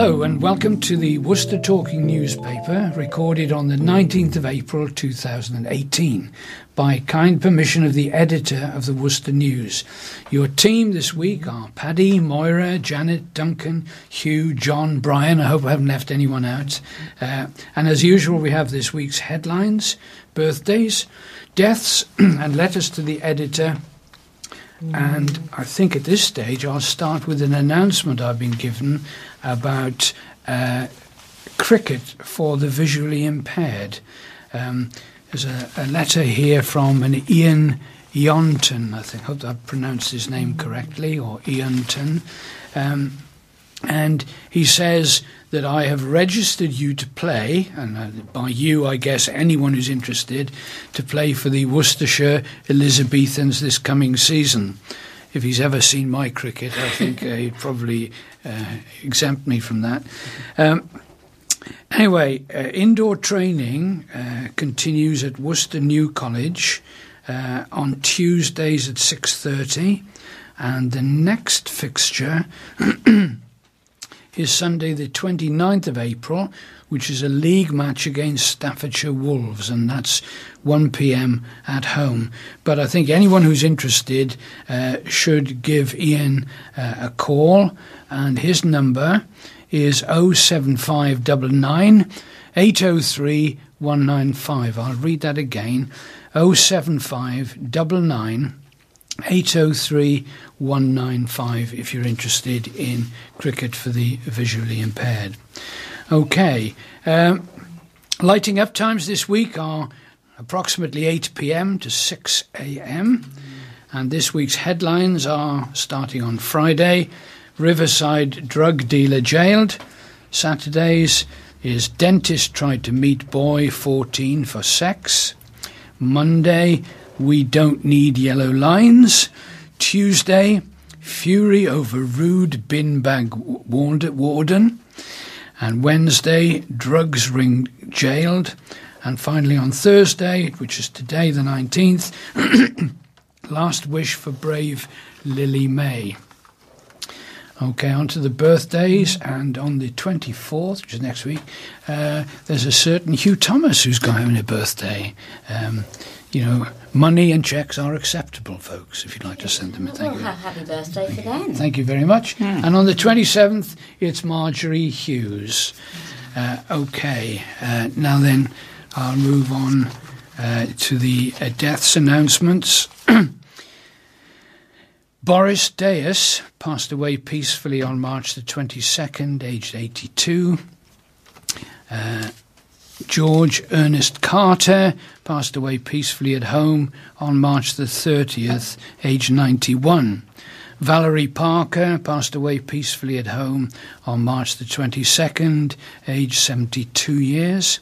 Hello and welcome to the Worcester Talking newspaper, recorded on the 19th of April 2018 by kind permission of the editor of the Worcester News. Your team this week are Paddy, Moira, Janet, Duncan, Hugh, John, Brian. I hope I haven't left anyone out. And as usual, we have this week's headlines, birthdays, deaths and letters to the editor. And I think at this stage I'll start with an announcement I've been given about cricket for the visually impaired. There's a letter here from an Ian Eonton, I think. I hope I've pronounced his name correctly, or Eonton. And he says that I have registered you to play, and by you I guess anyone who's interested, to play for the Worcestershire Elizabethans this coming season. If he's ever seen my cricket, I think he'd probably exempt me from that. Anyway, indoor training continues at Worcester New College on Tuesdays at 6:30, and the next fixture is Sunday the 29th of April, which is a league match against Staffordshire Wolves, and that's 1 p.m. at home. But I think anyone who's interested should give Ian a call, and his number is 07599 803 195. I'll read that again, 07599 803 195 if you're interested in cricket for the visually impaired. Okay, lighting up times this week are approximately 8 p.m. to 6 a.m. and this week's headlines are, starting on Friday, Riverside drug dealer jailed. Saturdays is dentist tried to meet boy 14 for sex. Monday, we don't need yellow lines. Tuesday, fury over rude bin bag warden. And Wednesday, drugs ring jailed. And finally on Thursday, which is today the 19th, last wish for brave Lily May. Okay, on to the birthdays, and on the 24th, which is next week, there's a certain Hugh Thomas who's having a birthday. You know, money and cheques are acceptable, folks, if you'd like to send them. Thank you. Well, happy birthday to them. Thank you very much. Mm. And on the 27th, it's Marjorie Hughes. Okay, now then, I'll move on to the deaths announcements. Boris Dais passed away peacefully on March the 22nd, aged 82. George Ernest Carter passed away peacefully at home on March the 30th, aged 91. Valerie Parker passed away peacefully at home on March the 22nd, aged 72 years.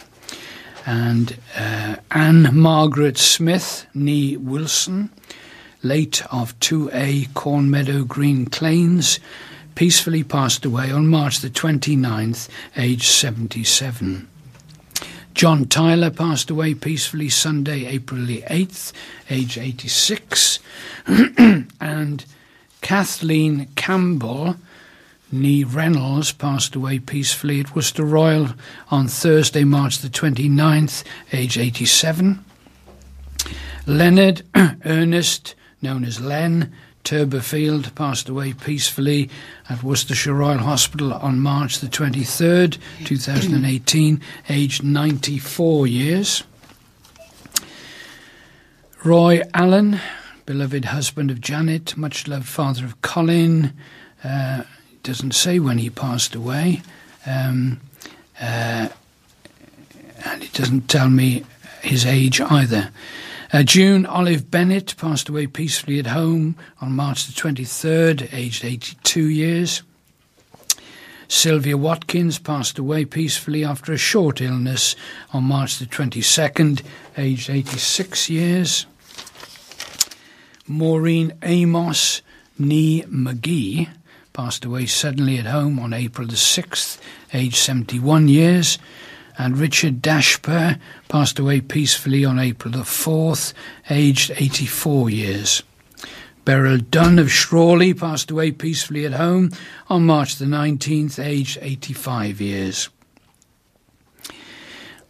And Anne Margaret Smith, nee Wilson, late of 2A Cornmeadow Green, Claines, peacefully passed away on March the 29th, aged 77. John Tyler passed away peacefully Sunday, April the 8th, aged 86. And Kathleen Campbell, nee Reynolds, passed away peacefully at Worcester Royal on Thursday, March the 29th, aged 87. Leonard Ernest, known as Len, Turberfield, passed away peacefully at Worcestershire Royal Hospital on March the 23rd, 2018, aged 94 years. Roy Allen, beloved husband of Janet, much-loved father of Colin, doesn't say when he passed away, and it doesn't tell me his age either. June Olive Bennett passed away peacefully at home on March the 23rd, aged 82 years. Sylvia Watkins passed away peacefully after a short illness on March the 22nd, aged 86 years. Maureen Amos, nee McGee, passed away suddenly at home on April the 6th, aged 71 years. And Richard Dashper passed away peacefully on April the 4th, aged 84 years. Beryl Dunn of Shrawley passed away peacefully at home on March the 19th, aged 85 years.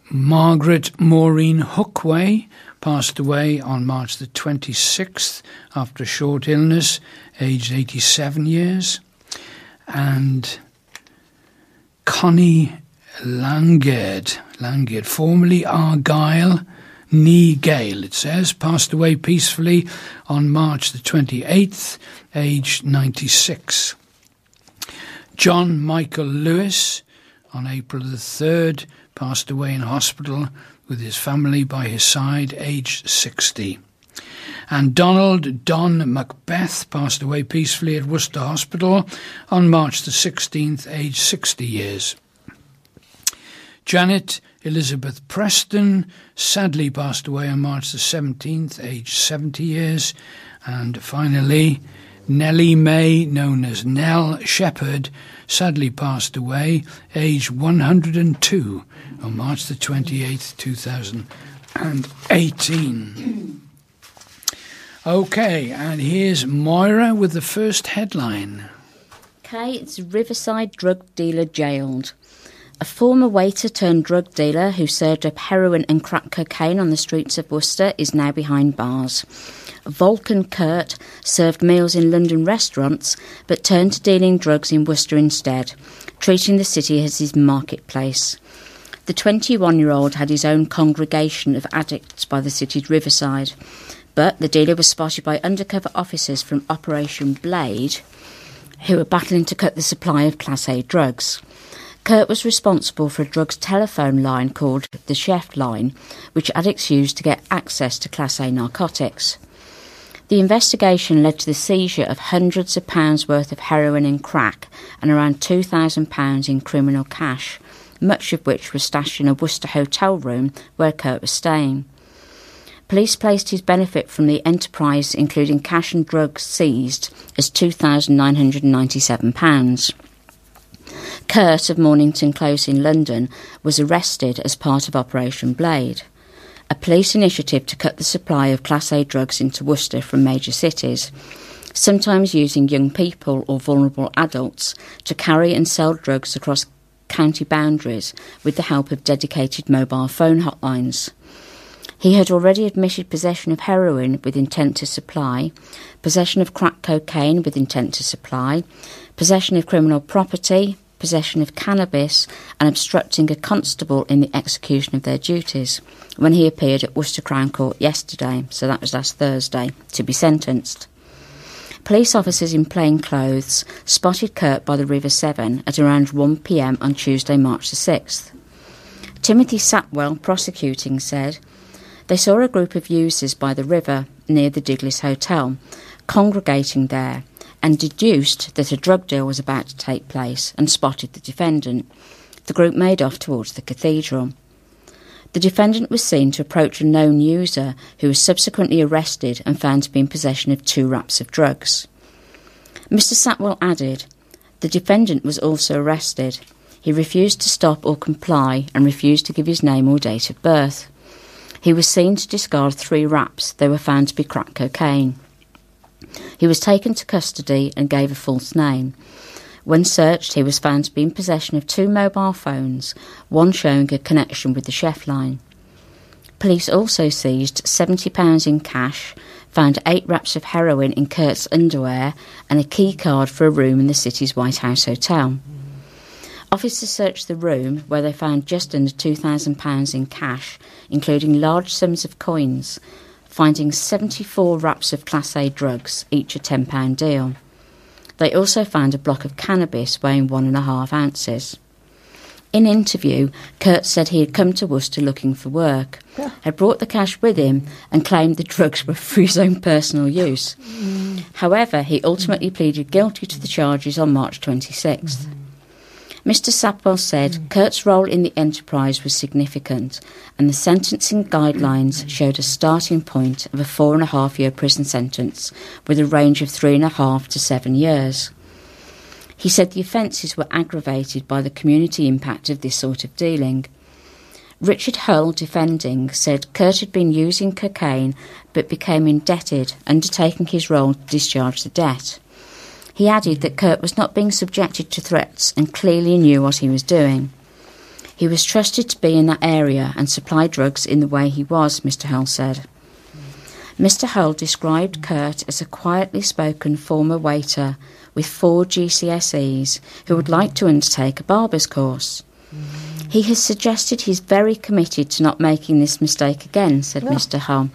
Margaret Maureen Hookway passed away on March the 26th after a short illness, aged 87 years. And Connie Langard, formerly Argyll, Nee Gale, it says, passed away peacefully on March the 28th, aged 96. John Michael Lewis, on April the 3rd, passed away in hospital with his family by his side, aged 60. And Donald Don Macbeth passed away peacefully at Worcester Hospital on March the 16th, aged 60 years. Janet Elizabeth Preston sadly passed away on March the 17th, aged 70 years. And finally, Nellie May, known as Nell Shepherd, sadly passed away, aged 102, on March the 28th, 2018. Okay, and here's Moira with the first headline. Kate's Riverside drug dealer jailed. A former waiter turned drug dealer who served up heroin and crack cocaine on the streets of Worcester is now behind bars. Vulcan Kurt served meals in London restaurants but turned to dealing drugs in Worcester instead, treating the city as his marketplace. The 21-year-old had his own congregation of addicts by the city's riverside, but the dealer was spotted by undercover officers from Operation Blade who were battling to cut the supply of Class A drugs. Kurt was responsible for a drugs telephone line called the Chef Line, which addicts used to get access to Class A narcotics. The investigation led to the seizure of hundreds of pounds worth of heroin and crack and around £2,000 in criminal cash, much of which was stashed in a Worcester hotel room where Kurt was staying. Police placed his benefit from the enterprise, including cash and drugs seized, as £2,997. Kurt of Mornington Close in London was arrested as part of Operation Blade, a police initiative to cut the supply of Class A drugs into Worcester from major cities, sometimes using young people or vulnerable adults to carry and sell drugs across county boundaries with the help of dedicated mobile phone hotlines. He had already admitted possession of heroin with intent to supply, possession of crack cocaine with intent to supply, possession of criminal property, possession of cannabis and obstructing a constable in the execution of their duties when he appeared at Worcester Crown Court yesterday, so that was last Thursday, to be sentenced. Police officers in plain clothes spotted Kurt by the River Severn at around 1 p.m. on Tuesday, March the 6th. Timothy Sapwell, prosecuting, said, "They saw a group of users by the river near the Diglis Hotel, congregating there, and deduced that a drug deal was about to take place and spotted the defendant. The group made off towards the cathedral. The defendant was seen to approach a known user who was subsequently arrested and found to be in possession of 2 wraps of drugs." Mr. Sapwell added, "The defendant was also arrested. He refused to stop or comply and refused to give his name or date of birth. He was seen to discard 3 wraps. They were found to be crack cocaine. He was taken to custody and gave a false name. When searched, he was found to be in possession of 2 mobile phones, one showing a connection with the Chef Line. Police also seized £70 in cash, found 8 wraps of heroin in Kurt's underwear and a key card for a room in the city's White House Hotel. Officers searched the room, where they found just under £2,000 in cash, including large sums of coins, finding 74 wraps of Class A drugs, each a £10 deal. They also found a block of cannabis weighing 1.5 ounces. In interview, Kurt said he had come to Worcester looking for work, had brought the cash with him and claimed the drugs were for his own personal use. However, he ultimately pleaded guilty to the charges on March 26th. Mr. Sapwell said Kurt's role in the enterprise was significant and the sentencing guidelines showed a starting point of a 4.5-year prison sentence with a range of 3.5 to 7 years. He said the offences were aggravated by the community impact of this sort of dealing. Richard Hull, defending, said Kurt had been using cocaine but became indebted, undertaking his role to discharge the debt. He added that Kurt was not being subjected to threats and clearly knew what he was doing. He was trusted to be in that area and supply drugs in the way he was, Mr. Hull said. Mr. Hull described Kurt as a quietly spoken former waiter with 4 GCSEs who would like to undertake a barber's course. He has suggested he's very committed to not making this mistake again, said Mr. Hull.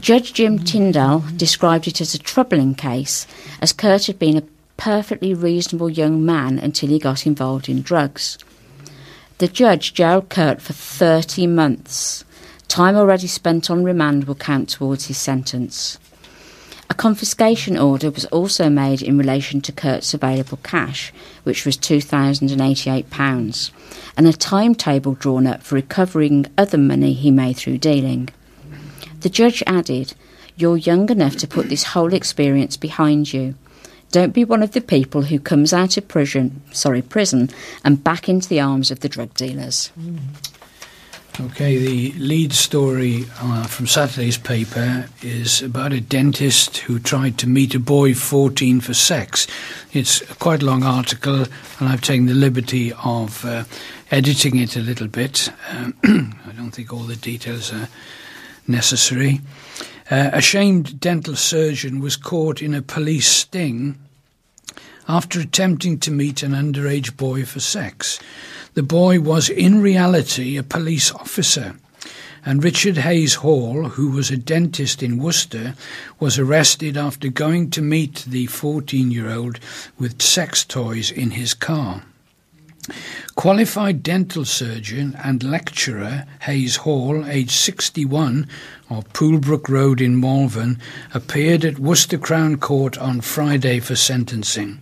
Judge Jim Tindall described it as a troubling case, as Kurt had been a perfectly reasonable young man until he got involved in drugs. The judge jailed Kurt for 30 months. Time already spent on remand will count towards his sentence. A confiscation order was also made in relation to Kurt's available cash, which was £2,088, and a timetable drawn up for recovering other money he made through dealing. The judge added, "You're young enough to put this whole experience behind you. Don't be one of the people who comes out of prison and back into the arms of the drug dealers." Okay, the lead story from Saturday's paper is about a dentist who tried to meet a boy 14 for sex. It's quite a long article, and I've taken the liberty of editing it a little bit. I don't think all the details are necessary. A shamed dental surgeon was caught in a police sting after attempting to meet an underage boy for sex. The boy was in reality a police officer, and Richard Hayes Hall, who was a dentist in Worcester, was arrested after going to meet the 14-year-old with sex toys in his car. Qualified dental surgeon and lecturer Hayes Hall, aged 61, of Poolbrook Road in Malvern, appeared at Worcester Crown Court on Friday for sentencing.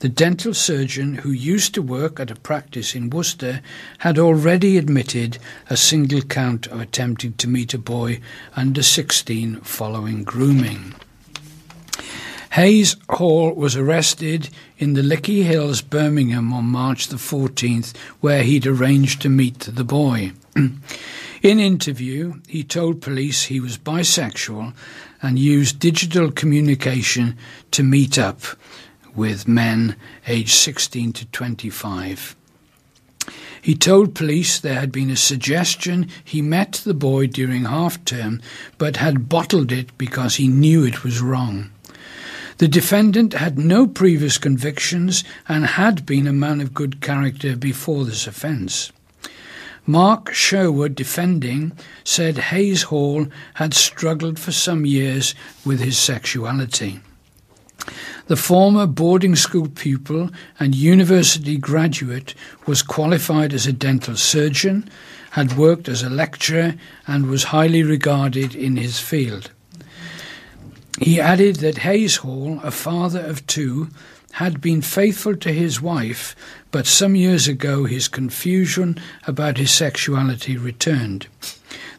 The dental surgeon, who used to work at a practice in Worcester, had already admitted a single count of attempting to meet a boy under 16 following grooming. Hayes Hall was arrested in the Lickey Hills, Birmingham, on March the 14th, where he'd arranged to meet the boy. In interview, he told police he was bisexual and used digital communication to meet up with men aged 16 to 25. He told police there had been a suggestion he met the boy during half-term but had bottled it because he knew it was wrong. The defendant had no previous convictions and had been a man of good character before this offence. Mark Sherwood, defending, said Hayes Hall had struggled for some years with his sexuality. The former boarding school pupil and university graduate was qualified as a dental surgeon, had worked as a lecturer, and was highly regarded in his field. He added that Hayes Hall, a father of 2, had been faithful to his wife, but some years ago his confusion about his sexuality returned.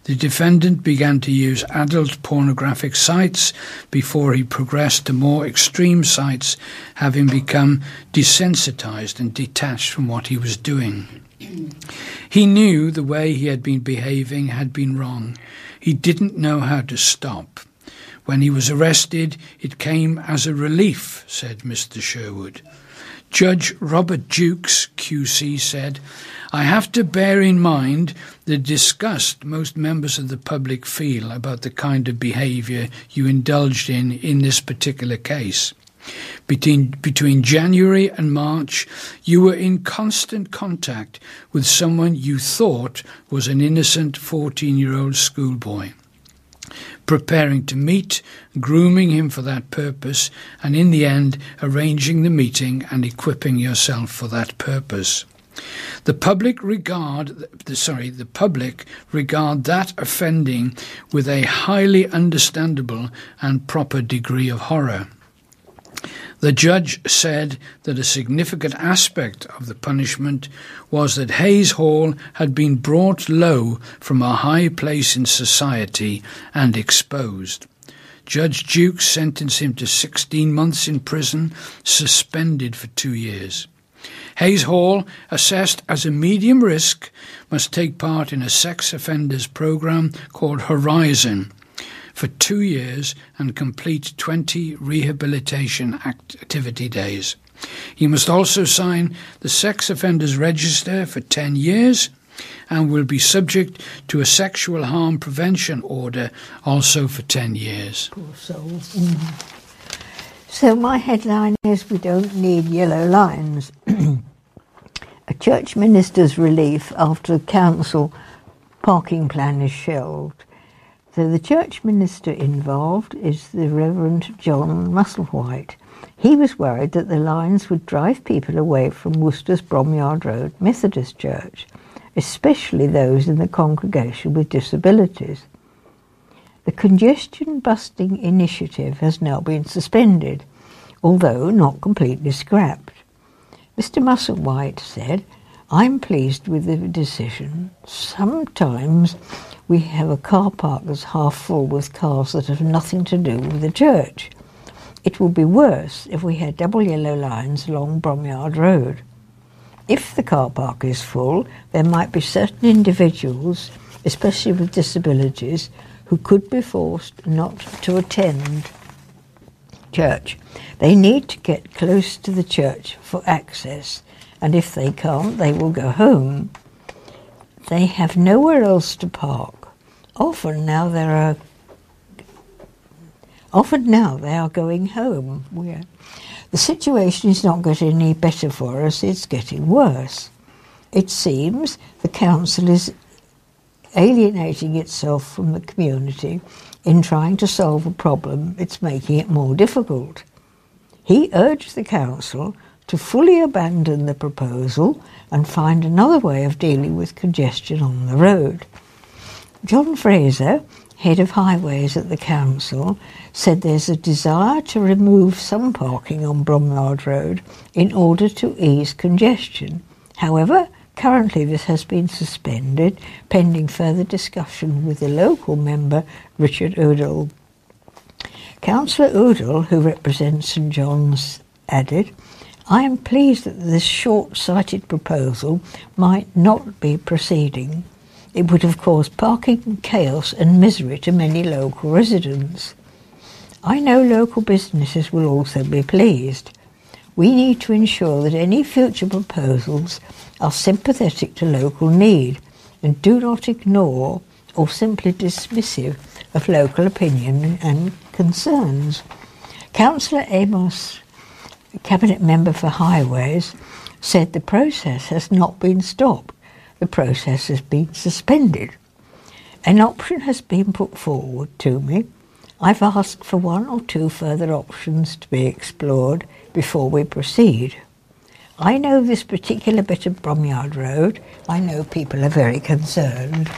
The defendant began to use adult pornographic sites before he progressed to more extreme sites, having become desensitized and detached from what he was doing. He knew the way he had been behaving had been wrong. He didn't know how to stop. When he was arrested, it came as a relief, said Mr. Sherwood. Judge Robert Dukes, QC, said, "I have to bear in mind the disgust most members of the public feel about the kind of behaviour you indulged in this particular case. Between January and March, you were in constant contact with someone you thought was an innocent 14-year-old schoolboy, preparing to meet, grooming him for that purpose, and in the end arranging the meeting and equipping yourself for that purpose. The public regard that offending with a highly understandable and proper degree of horror." The judge said that a significant aspect of the punishment was that Hayes Hall had been brought low from a high place in society and exposed. Judge Dukes sentenced him to 16 months in prison, suspended for 2 years. Hayes Hall, assessed as a medium risk, must take part in a sex offenders programme called Horizon for 2 years and complete 20 rehabilitation activity days. He must also sign the Sex Offenders Register for 10 years and will be subject to a sexual harm prevention order also for 10 years. Poor souls. Mm. So my headline is, we don't need yellow lines. A church minister's relief after the council parking plan is shelved. So the church minister involved is the Reverend John Musselwhite. He was worried that the lines would drive people away from Worcester's Bromyard Road Methodist Church, especially those in the congregation with disabilities. The congestion-busting initiative has now been suspended, although not completely scrapped. Mr. Musselwhite said, "I'm pleased with the decision. Sometimes we have a car park that's half full with cars that have nothing to do with the church. It would be worse if we had double yellow lines along Bromyard Road. If the car park is full, there might be certain individuals, especially with disabilities, who could be forced not to attend church. They need to get close to the church for access, and if they can't, they will go home. They have nowhere else to park. Often now they are going home." Yeah. The situation is not getting any better for us, it's getting worse. It seems the council is alienating itself from the community in trying to solve a problem. It's making it more difficult. He urged the council to fully abandon the proposal and find another way of dealing with congestion on the road. John Fraser, head of highways at the council, said there's a desire to remove some parking on Bromyard Road in order to ease congestion. However, currently this has been suspended pending further discussion with the local member, Richard Udall. Councillor Udall, who represents St John's, added, "I am pleased that this short-sighted proposal might not be proceeding. It would have caused parking, chaos and misery to many local residents. I know local businesses will also be pleased. We need to ensure that any future proposals are sympathetic to local need and do not ignore or simply dismissive of local opinion and concerns." Councillor Amos, Cabinet Member for Highways, said the process has not been stopped. The process has been suspended. "An option has been put forward to me. I've asked for one or two further options to be explored before we proceed. I know this particular bit of Bromyard Road. I know people are very concerned."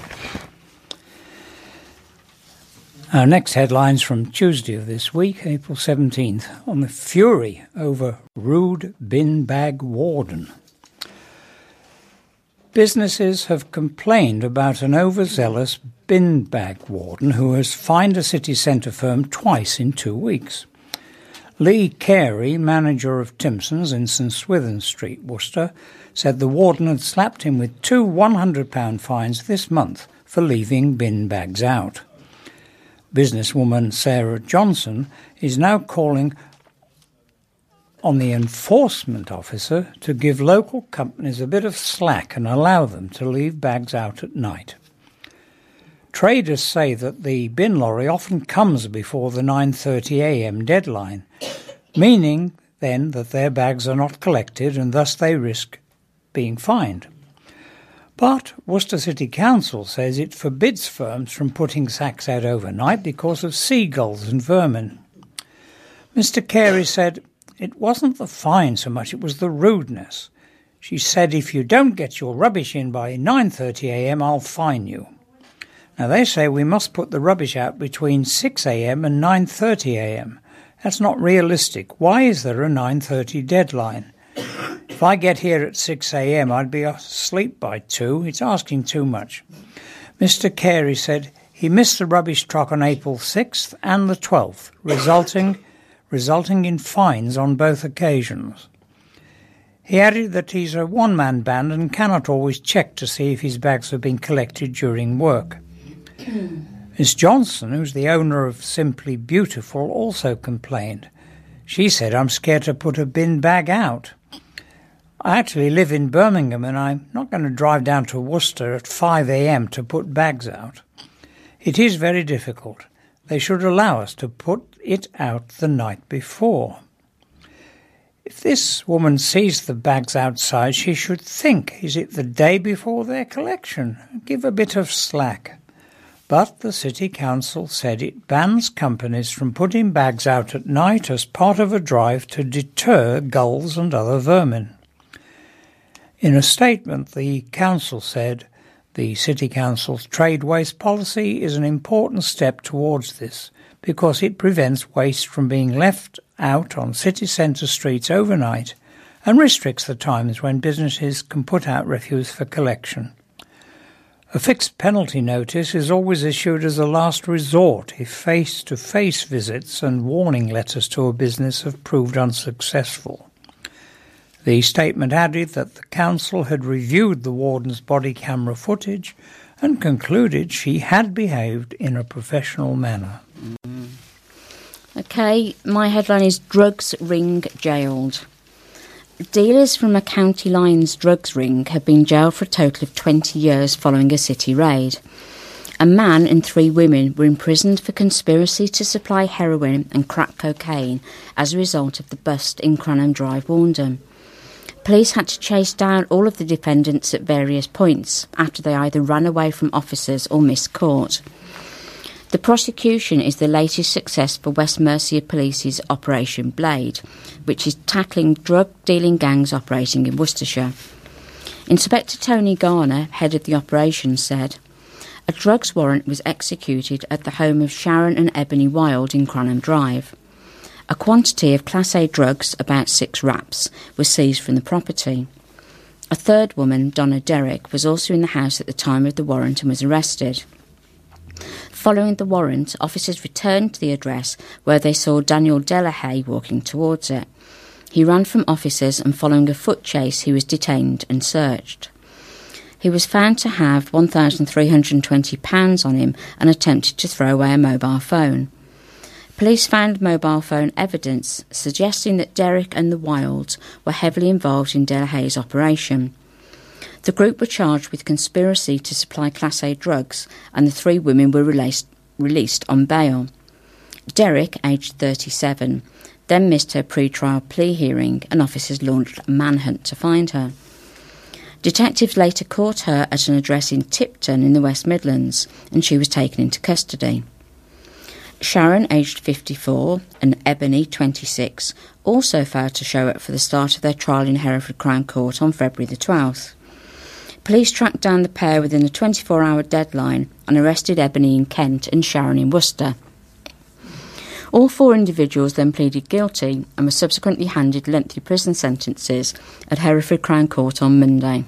Our next headline's from Tuesday of this week, April 17th, on the fury over rude bin bag warden. Businesses have complained about an overzealous bin bag warden who has fined a city centre firm twice in 2 weeks. Lee Carey, manager of Timpson's in St Swithin Street, Worcester, said the warden had slapped him with two £100 fines this month for leaving bin bags out. Businesswoman Sarah Johnson is now calling on the enforcement officer to give local companies a bit of slack and allow them to leave bags out at night. Traders say that the bin lorry often comes before the 9:30 a.m. deadline, meaning then that their bags are not collected and thus they risk being fined. But Worcester City Council says it forbids firms from putting sacks out overnight because of seagulls and vermin. Mr. Carey said, "It wasn't the fine so much, it was the rudeness." She said, "If you don't get your rubbish in by 9:30 a.m., I'll fine you." Now, they say we must put the rubbish out between 6 a.m. and 9:30 a.m. That's not realistic. Why is there a 9:30 deadline? If I get here at 6 a.m., I'd be asleep by 2. It's asking too much. Mr. Carey said he missed the rubbish truck on April 6th and the 12th, resulting in fines on both occasions. He added that he's a one-man band and cannot always check to see if his bags have been collected during work. Miss Johnson, who's the owner of Simply Beautiful, also complained. She said, "I'm scared to put a bin bag out. I actually live in Birmingham and I'm not going to drive down to Worcester at 5 a.m. to put bags out. It is very difficult. They should allow us to put it out the night before. If this woman sees the bags outside, she should think, is it the day before their collection? Give a bit of slack." But the City Council said it bans companies from putting bags out at night as part of a drive to deter gulls and other vermin. In a statement, the Council said, "The City Council's trade waste policy is an important step towards this because it prevents waste from being left out on city centre streets overnight and restricts the times when businesses can put out refuse for collection. A fixed penalty notice is always issued as a last resort if face-to-face visits and warning letters to a business have proved unsuccessful." The statement added that the council had reviewed the warden's body camera footage and concluded she had behaved in a professional manner. OK, my headline is Drugs Ring Jailed. Dealers from a County Lions drugs ring have been jailed for a total of 20 years following a city raid. A man and three women were imprisoned for conspiracy to supply heroin and crack cocaine as a result of the bust in Cranham Drive, Warndon. Police had to chase down all of the defendants at various points after they either ran away from officers or missed court. The prosecution is the latest success for West Mercia Police's Operation Blade, which is tackling drug-dealing gangs operating in Worcestershire. Inspector Tony Garner, head of the operation, said, "A drugs warrant was executed at the home of Sharon and Ebony Wilde in Cranham Drive. A quantity of Class A drugs, about 6 wraps, was seized from the property. A third woman, Donna Derrick, was also in the house at the time of the warrant and was arrested. Following the warrant, officers returned to the address where they saw Daniel Delahaye walking towards it. He ran from officers and following a foot chase, he was detained and searched. He was found to have £1,320 on him and attempted to throw away a mobile phone. Police found mobile phone evidence suggesting that Derrick and the Wildes were heavily involved in Delahaye's operation. The group were charged with conspiracy to supply Class A drugs and the three women were released on bail. Derrick, aged 37, then missed her pre-trial plea hearing and officers launched a manhunt to find her. Detectives later caught her at an address in Tipton in the West Midlands and she was taken into custody. Sharon, aged 54, and Ebony, 26, also failed to show up for the start of their trial in Hereford Crown Court on February the 12th. Police tracked down the pair within a 24-hour deadline and arrested Ebony in Kent and Sharon in Worcester. All four individuals then pleaded guilty and were subsequently handed lengthy prison sentences at Hereford Crown Court on Monday.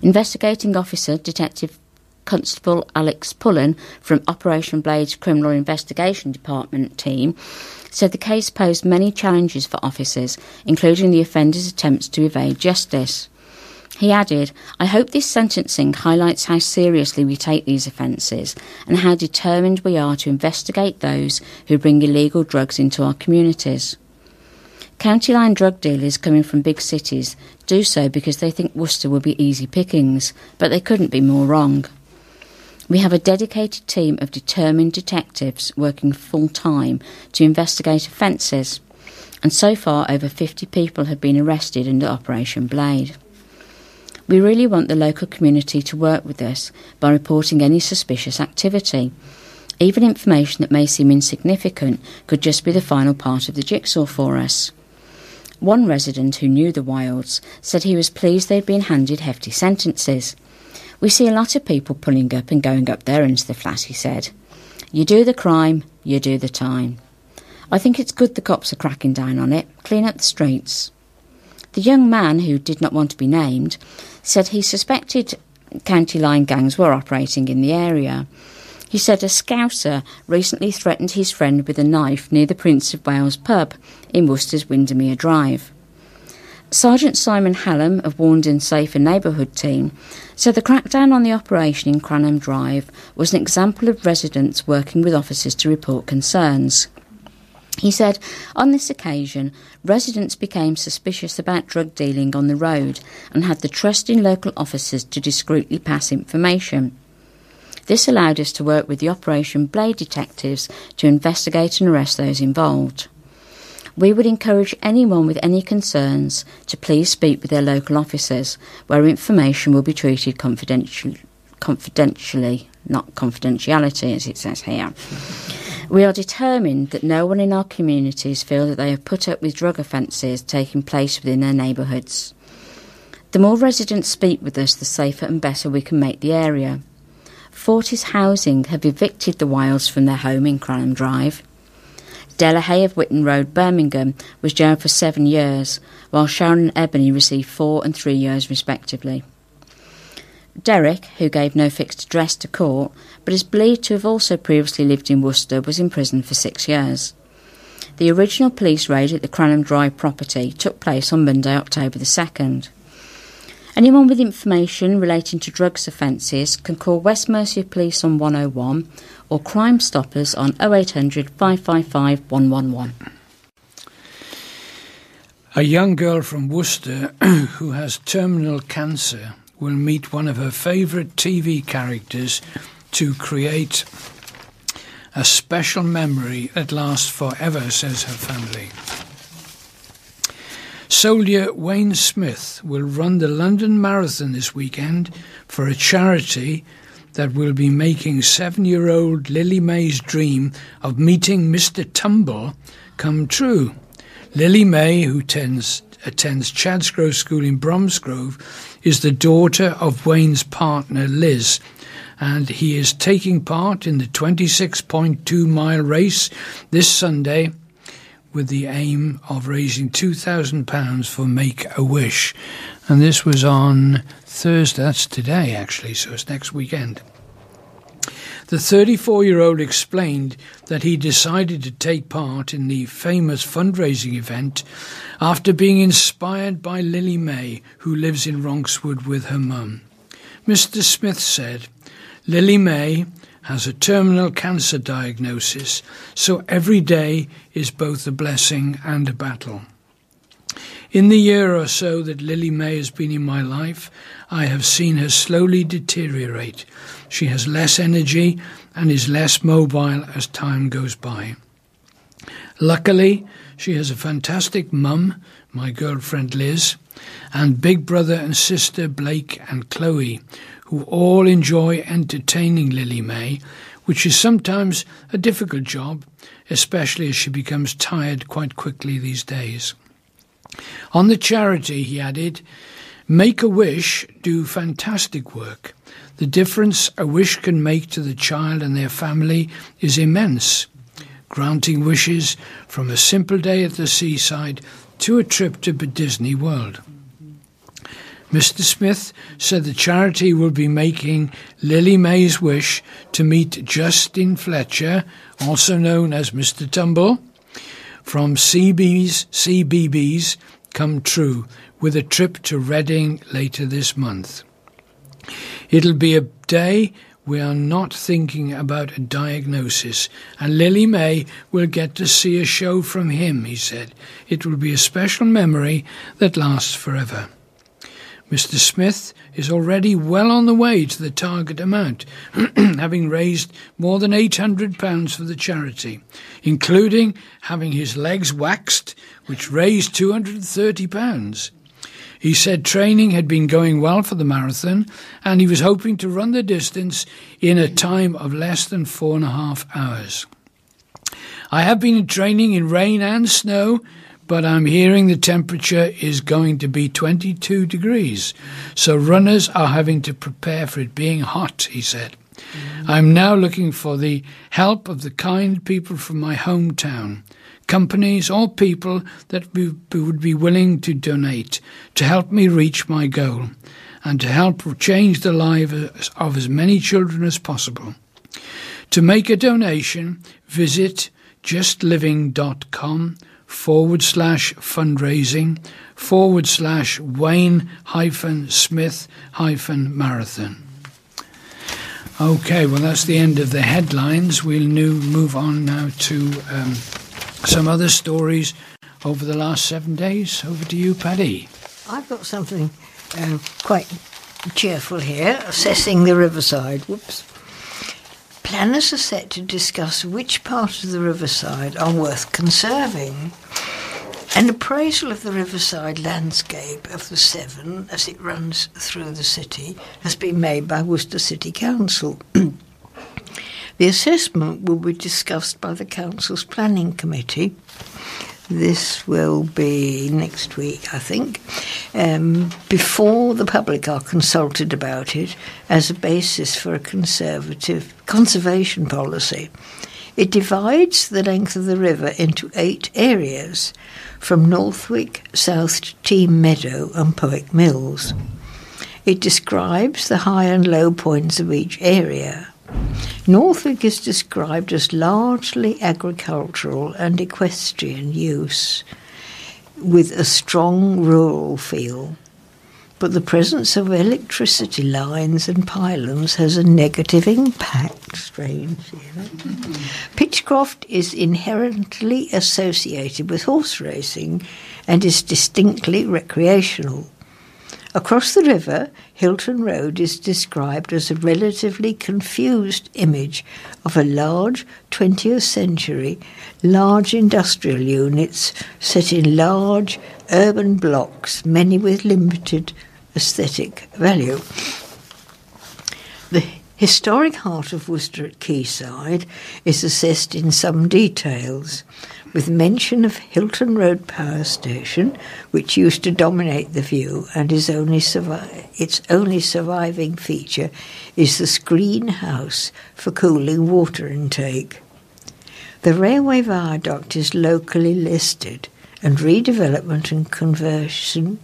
Investigating officer Detective Constable Alex Pullen from Operation Blade's Criminal Investigation Department team said the case posed many challenges for officers, including the offender's attempts to evade justice. He added, "I hope this sentencing highlights how seriously we take these offences and how determined we are to investigate those who bring illegal drugs into our communities. County line drug dealers coming from big cities do so because they think Worcester will be easy pickings, but they couldn't be more wrong. We have a dedicated team of determined detectives working full-time to investigate offences, and so far over 50 people have been arrested under Operation Blade. We really want the local community to work with us by reporting any suspicious activity. Even information that may seem insignificant could just be the final part of the jigsaw for us." One resident who knew the Wildes said he was pleased they'd been handed hefty sentences. "We see a lot of people pulling up and going up there into the flat," he said. "You do the crime, you do the time. I think it's good the cops are cracking down on it, clean up the streets." The young man, who did not want to be named, said he suspected county line gangs were operating in the area. He said a scouser recently threatened his friend with a knife near the Prince of Wales pub in Worcester's Windermere Drive. Sergeant Simon Hallam of Warndon's Safer Neighbourhood Team said the crackdown on the operation in Cranham Drive was an example of residents working with officers to report concerns. He said, on this occasion, residents became suspicious about drug dealing on the road and had the trust in local officers to discreetly pass information. This allowed us to work with the Operation Blade detectives to investigate and arrest those involved. We would encourage anyone with any concerns to please speak with their local officers, where information will be treated confidentially, not confidentiality as it says here. We are determined that no one in our communities feel that they have put up with drug offences taking place within their neighbourhoods. The more residents speak with us, the safer and better we can make the area. Fortis Housing have evicted the Wildes from their home in Cranham Drive. Delahaye of Whitton Road, Birmingham, was jailed for 7 years, while Sharon and Ebony received 4 and 3 years respectively. Derek, who gave no fixed address to court, but is believed to have also previously lived in Worcester, was in prison for 6 years. The original police raid at the Cranham Drive property took place on Monday, October the 2nd. Anyone with information relating to drugs offences can call West Mercia Police on 101 or Crime Stoppers on 0800 555 111. A young girl from Worcester who has terminal cancer will meet one of her favourite TV characters to create a special memory that lasts forever, says her family. Soldier Wayne Smith will run the London Marathon this weekend for a charity that will be making 7-year-old Lily May's dream of meeting Mr. Tumble come true. Lily May, who attends Chadsgrove School in Bromsgrove, is the daughter of Wayne's partner Liz, and he is taking part in the 26.2-mile race this Sunday with the aim of raising £2,000 for Make a Wish. And this was on Thursday, that's today actually, so it's next weekend. The 34-year-old explained that he decided to take part in the famous fundraising event after being inspired by Lily May, who lives in Ronkswood with her mum. Mr. Smith said, Lily May has a terminal cancer diagnosis, so every day is both a blessing and a battle. In the year or so that Lily May has been in my life, I have seen her slowly deteriorate. She has less energy and is less mobile as time goes by. Luckily, she has a fantastic mum, my girlfriend Liz, and big brother and sister Blake and Chloe, who all enjoy entertaining Lily May, which is sometimes a difficult job, especially as she becomes tired quite quickly these days. On the charity, he added, Make a Wish do fantastic work. The difference a wish can make to the child and their family is immense. Granting wishes from a simple day at the seaside to a trip to Disney World. Mr. Smith said the charity will be making Lily May's wish to meet Justin Fletcher, also known as Mr. Tumble, from CBBS come true with a trip to Reading later this month. It'll be a day we are not thinking about a diagnosis, and Lily May will get to see a show from him, he said. It will be a special memory that lasts forever. Mr. Smith is already well on the way to the target amount, having raised more than £800 for the charity, including having his legs waxed, which raised £230. He said training had been going well for the marathon and he was hoping to run the distance in a time of less than 4.5 hours. I have been training in rain and snow, but I'm hearing the temperature is going to be 22 degrees, so runners are having to prepare for it being hot, he said. I'm now looking for the help of the kind people from my hometown, companies or people that would be willing to donate to help me reach my goal and to help change the lives of as many children as possible. To make a donation, visit justliving.com /fundraising /Wayne-Smith-Marathon. Okay, well, that's the end of the headlines. We'll move on now to some other stories over the last 7 days. Over to you, Paddy. I've got something quite cheerful here. Assessing the riverside. Whoops. Planners are set to discuss which parts of the riverside are worth conserving. An appraisal of the riverside landscape of the Severn as it runs through the city has been made by Worcester City Council. The assessment will be discussed by the Council's Planning Committee. This will be next week, I think, before the public are consulted about it as a basis for a conservation policy. It divides the length of the river into 8 areas, from Northwick south to Team Meadow and Powick Mills. It describes the high and low points of each area. Northwick is described as largely agricultural and equestrian use, with a strong rural feel, but the presence of electricity lines and pylons has a negative impact. Strange, you know. Pitchcroft is inherently associated with horse racing and is distinctly recreational. Across the river, Hilton Road is described as a relatively confused image of a large 20th century, large industrial units set in large urban blocks, many with limited aesthetic value. The historic heart of Worcester at Quayside is assessed in some details, with mention of Hilton Road Power Station, which used to dominate the view, and its only surviving feature is the screen house for cooling water intake. The railway viaduct is locally listed, and redevelopment and conversion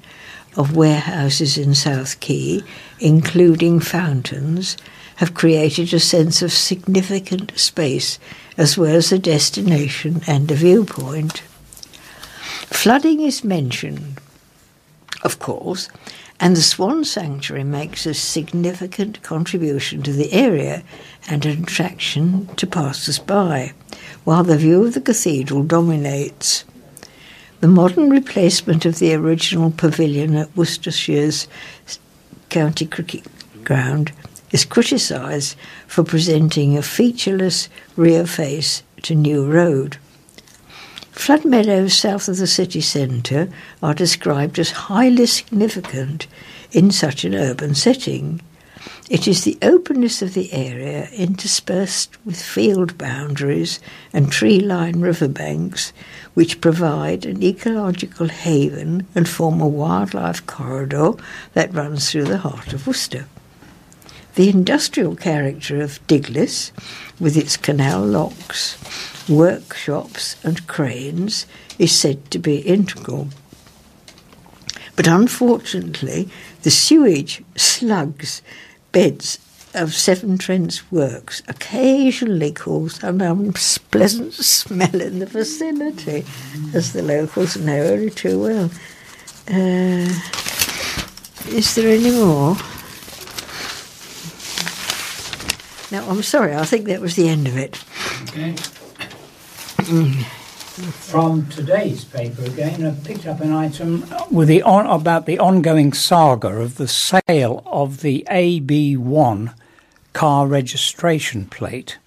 of warehouses in South Quay, including fountains, have created a sense of significant space as well as a destination and a viewpoint. Flooding is mentioned, of course, and the Swan Sanctuary makes a significant contribution to the area and an attraction to passers-by, while the view of the cathedral dominates. The modern replacement of the original pavilion at Worcestershire's County Cricket Ground is criticised for presenting a featureless rear face to New Road. Flood meadows south of the city centre are described as highly significant in such an urban setting. It is the openness of the area, interspersed with field boundaries and tree-lined riverbanks, which provide an ecological haven and form a wildlife corridor that runs through the heart of Worcester. The industrial character of Diglis, with its canal locks, workshops and cranes, is said to be integral. But unfortunately, the sewage, slugs, beds of Seven Trent's works occasionally cause an unpleasant smell in the vicinity, as the locals know only too well. Is there any more? No, I'm sorry, I think that was the end of it. Okay. From today's paper again, I've picked up an item with about the ongoing saga of the sale of the AB1 car registration plate.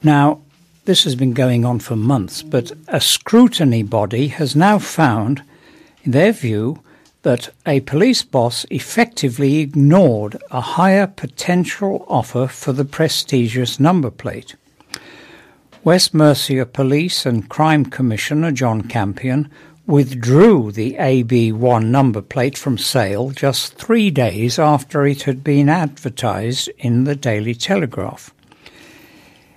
Now, this has been going on for months, but a scrutiny body has now found, in their view, that a police boss effectively ignored a higher potential offer for the prestigious number plate. West Mercia Police and Crime Commissioner John Campion withdrew the AB1 number plate from sale just 3 days after it had been advertised in the Daily Telegraph.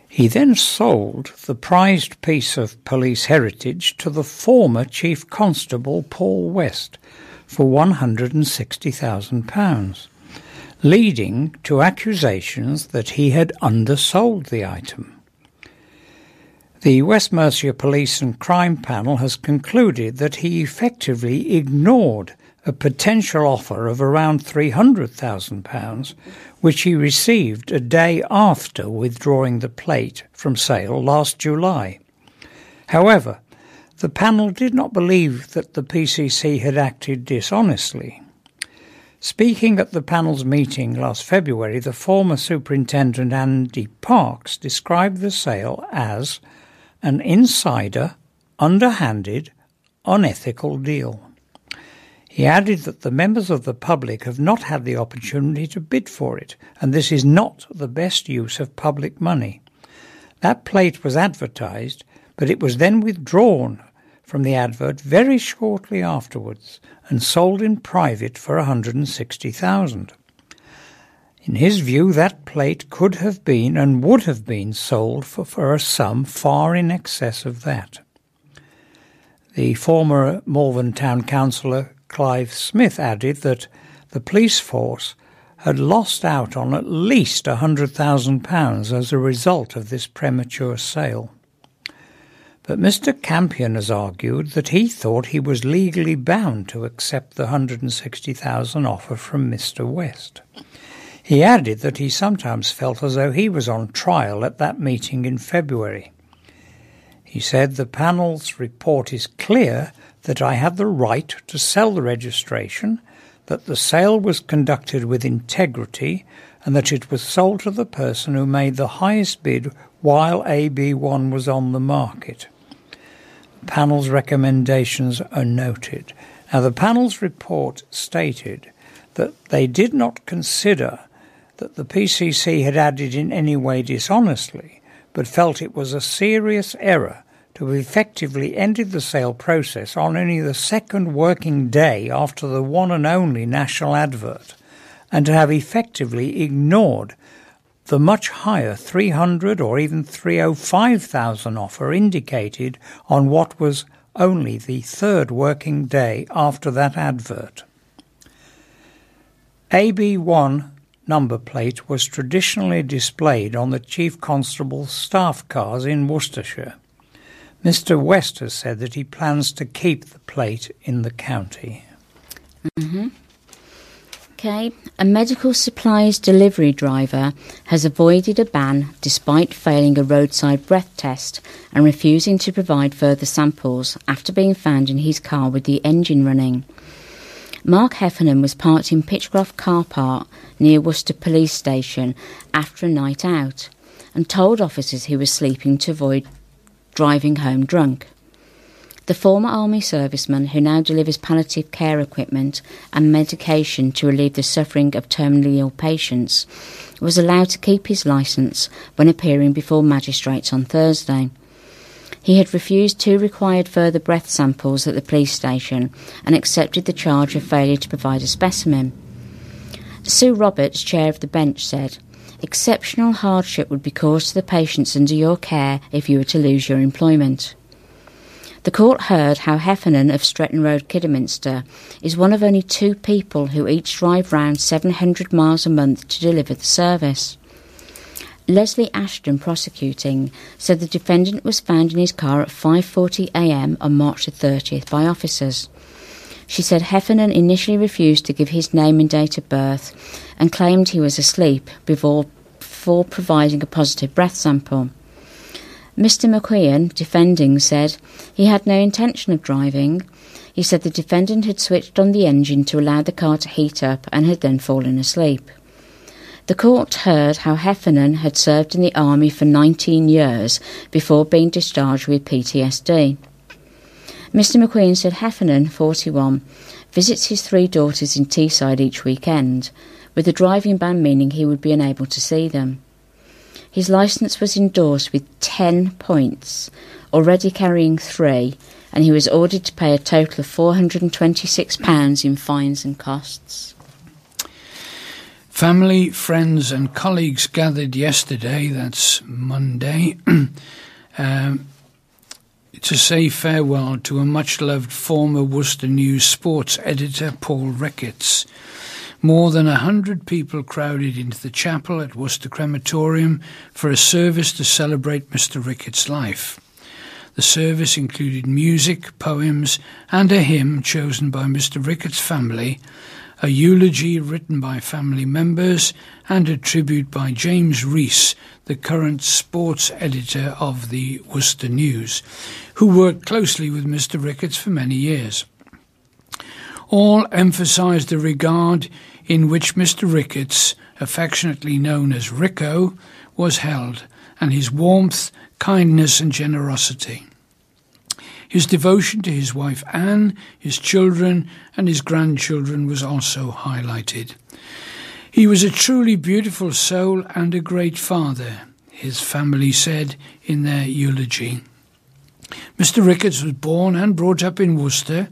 He then sold the prized piece of police heritage to the former Chief Constable Paul West for £160,000, leading to accusations that he had undersold the item. The West Mercia Police and Crime Panel has concluded that he effectively ignored a potential offer of around £300,000, which he received a day after withdrawing the plate from sale last July. However, the panel did not believe that the PCC had acted dishonestly. Speaking at the panel's meeting last February, the former superintendent Andy Parks described the sale as an insider, underhanded, unethical deal. He added that the members of the public have not had the opportunity to bid for it, and this is not the best use of public money. That plate was advertised, but it was then withdrawn from the advert very shortly afterwards and sold in private for £160,000. In his view, that plate could have been and would have been sold for a sum far in excess of that. The former Malvern Town Councillor Clive Smith added that the police force had lost out on at least £100,000 as a result of this premature sale. But Mr. Campion has argued that he thought he was legally bound to accept the £160,000 offer from Mr. West. He added that he sometimes felt as though he was on trial at that meeting in February. He said, "The panel's report is clear that I had the right to sell the registration, that the sale was conducted with integrity, and that it was sold to the person who made the highest bid while AB1 was on the market." The panel's recommendations are noted. Now, the panel's report stated that they did not consider that the PCC had acted in any way dishonestly, but felt it was a serious error to have effectively ended the sale process on only the second working day after the one and only national advert, and to have effectively ignored the much higher £300,000 or even £305,000 offer indicated on what was only the third working day after that advert. AB1 number plate was traditionally displayed on the Chief Constable's staff cars in Worcestershire. Mr. West has said that he plans to keep the plate in the county. Okay. A medical supplies delivery driver has avoided a ban despite failing a roadside breath test and refusing to provide further samples after being found in his car with the engine running. Mark Heffernan was parked in Pitchcroft car park near Worcester Police Station after a night out and told officers he was sleeping to avoid driving home drunk. The former army serviceman, who now delivers palliative care equipment and medication to relieve the suffering of terminally ill patients, was allowed to keep his licence when appearing before magistrates on Thursday. He had refused two required further breath samples at the police station and accepted the charge of failure to provide a specimen. Sue Roberts, chair of the bench, said, "Exceptional hardship would be caused to the patients under your care if you were to lose your employment." The court heard how Heffernan of Stretton Road, Kidderminster, is one of only two people who each drive round 700 miles a month to deliver the service. Leslie Ashton, prosecuting, said the defendant was found in his car at 5:40 a.m. on March the 30th by officers. She said Heffernan initially refused to give his name and date of birth and claimed he was asleep before providing a positive breath sample. Mr. McQueen, defending, said he had no intention of driving. He said the defendant had switched on the engine to allow the car to heat up and had then fallen asleep. The court heard how Heffernan had served in the army for 19 years before being discharged with PTSD. Mr. McQueen said Heffernan, 41, visits his three daughters in Teesside each weekend, with the driving ban meaning he would be unable to see them. His licence was endorsed with 10 points, already carrying 3, and he was ordered to pay a total of £426 in fines and costs. Family, friends and colleagues gathered yesterday, that's Monday, to say farewell to a much-loved former Worcester News sports editor, Paul Ricketts. More than 100 people crowded into the chapel at Worcester Crematorium for a service to celebrate Mr. Ricketts' life. The service included music, poems, and a hymn chosen by Mr. Ricketts' family, a eulogy written by family members, and a tribute by James Rees, the current sports editor of the Worcester News, who worked closely with Mr. Ricketts for many years. All emphasised the regard in which Mr. Ricketts, affectionately known as Ricko, was held, and his warmth, kindness and generosity. His devotion to his wife Anne, his children and his grandchildren was also highlighted. He was a truly beautiful soul and a great father, his family said in their eulogy. Mr. Ricketts was born and brought up in Worcester.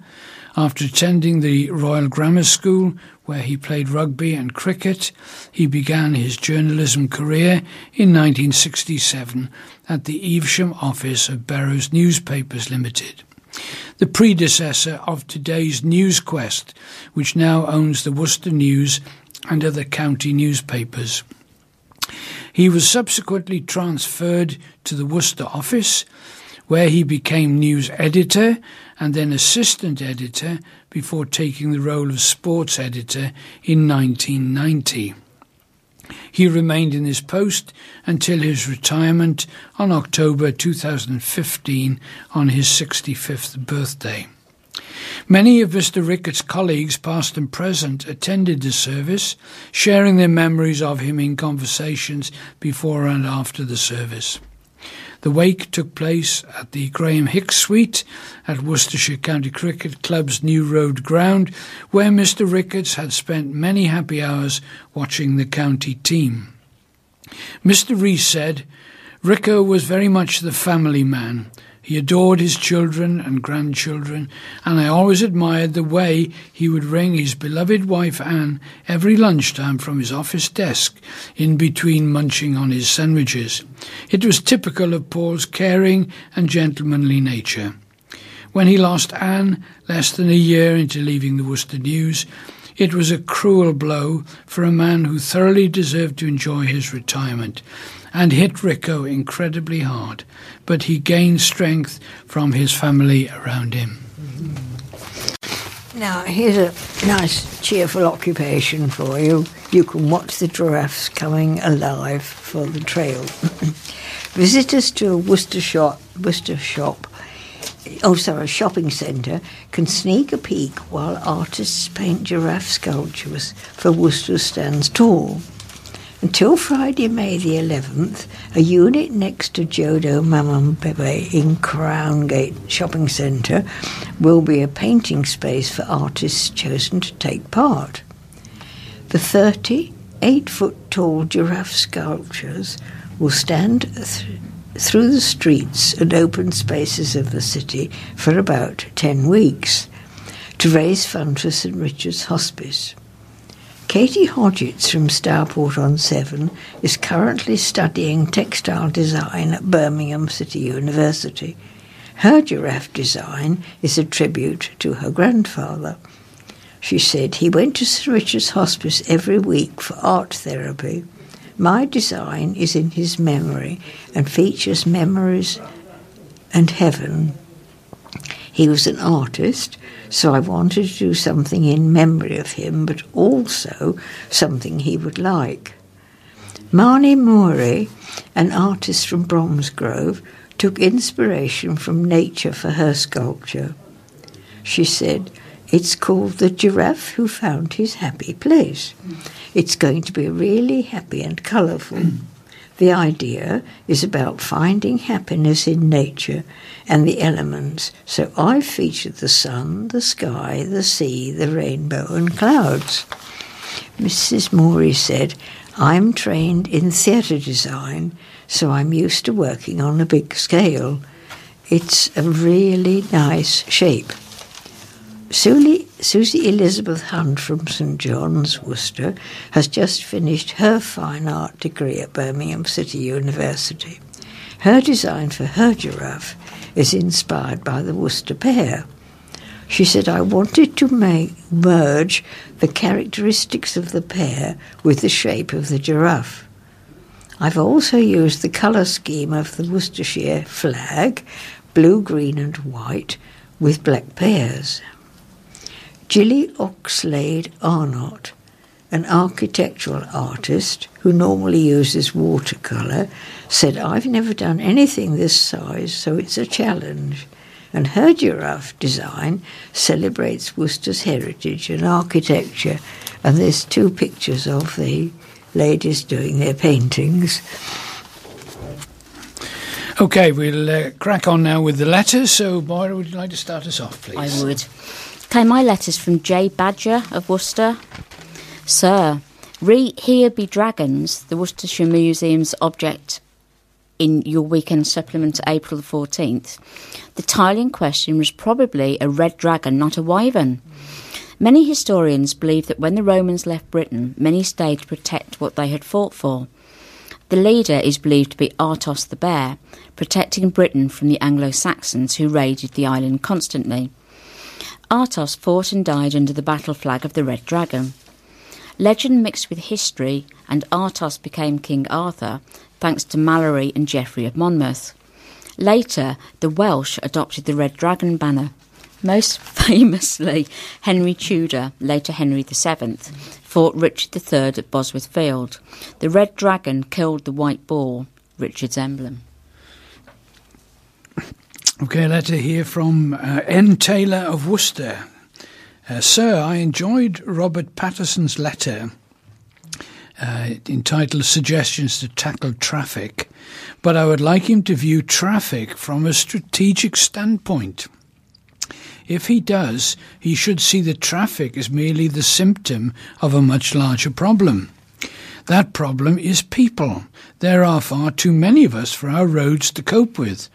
After attending the Royal Grammar School, where he played rugby and cricket, he began his journalism career in 1967 at the Evesham office of Barrows Newspapers Limited, the predecessor of today's NewsQuest, which now owns the Worcester News and other county newspapers. He was subsequently transferred to the Worcester office, where he became news editor and then assistant editor before taking the role of sports editor in 1990. He remained in this post until his retirement on October 2015 on his 65th birthday. Many of Mr. Ricketts' colleagues, past and present, attended the service, sharing their memories of him in conversations before and after the service. The wake took place at the Graham Hicks Suite at Worcestershire County Cricket Club's New Road Ground, where Mr. Ricketts had spent many happy hours watching the county team. Mr. Rees said, "Ricko was very much the family man. He adored his children and grandchildren, and I always admired the way he would ring his beloved wife Anne every lunchtime from his office desk, in between munching on his sandwiches. It was typical of Paul's caring and gentlemanly nature." When he lost Anne, less than a year into leaving the Worcester News, it was a cruel blow for a man who thoroughly deserved to enjoy his retirement, and hit Ricko incredibly hard, but he gained strength from his family around him. Now, here's a nice, cheerful occupation for you. You can watch the giraffes coming alive for the trail. Visitors to a shopping centre can sneak a peek while artists paint giraffe sculptures for Worcester Stands Tall. Until Friday, May the 11th, a unit next to Jodo Mamam Bebe in Crown Gate Shopping Centre will be a painting space for artists chosen to take part. The 30 8-foot-tall giraffe sculptures will stand through the streets and open spaces of the city for about 10 weeks to raise funds for St Richard's Hospice. Katie Hodgetts from Stourport-on-Severn is currently studying textile design at Birmingham City University. Her giraffe design is a tribute to her grandfather. She said, "He went to St Richard's Hospice every week for art therapy. My design is in his memory and features memories and heaven. He was an artist, so I wanted to do something in memory of him, but also something he would like." Marnie Morey, an artist from Bromsgrove, took inspiration from nature for her sculpture. She said, "It's called The Giraffe Who Found His Happy Place. It's going to be really happy and colourful. The idea is about finding happiness in nature and the elements, so I featured the sun, the sky, the sea, the rainbow and clouds." Mrs. Morey said, "I'm trained in theatre design, so I'm used to working on a big scale. It's a really nice shape." Susie Elizabeth Hunt from St John's, Worcester, has just finished her fine art degree at Birmingham City University. Her design for her giraffe is inspired by the Worcester pear. She said, "I wanted to merge the characteristics of the pear with the shape of the giraffe. I've also used the colour scheme of the Worcestershire flag, blue, green and white, with black pears. Gilly Oxlade Arnott, an architectural artist who normally uses watercolour, said, "I've never done anything this size, so it's a challenge." And her giraffe design celebrates Worcester's heritage and architecture. And there's two pictures of the ladies doing their paintings. OK, we'll crack on now with the letters. So, Moira, would you like to start us off, please? I would. OK, my letter's from J. Badger of Worcester. Sir, here be dragons, the Worcestershire Museum's object in your weekend supplement April the 14th. The tile in question was probably a red dragon, not a wyvern. Many historians believe that when the Romans left Britain, many stayed to protect what they had fought for. The leader is believed to be Artos the Bear, protecting Britain from the Anglo-Saxons who raided the island constantly. Artos fought and died under the battle flag of the Red Dragon. Legend mixed with history, and Artos became King Arthur, thanks to Malory and Geoffrey of Monmouth. Later, the Welsh adopted the Red Dragon banner. Most famously, Henry Tudor, later Henry VII, fought Richard III at Bosworth Field. The Red Dragon killed the White Boar, Richard's emblem. OK, a letter here from N. Taylor of Worcester. Sir, I enjoyed Robert Patterson's letter entitled Suggestions to Tackle Traffic, but I would like him to view traffic from a strategic standpoint. If he does, he should see that traffic is merely the symptom of a much larger problem. That problem is people. There are far too many of us for our roads to cope with.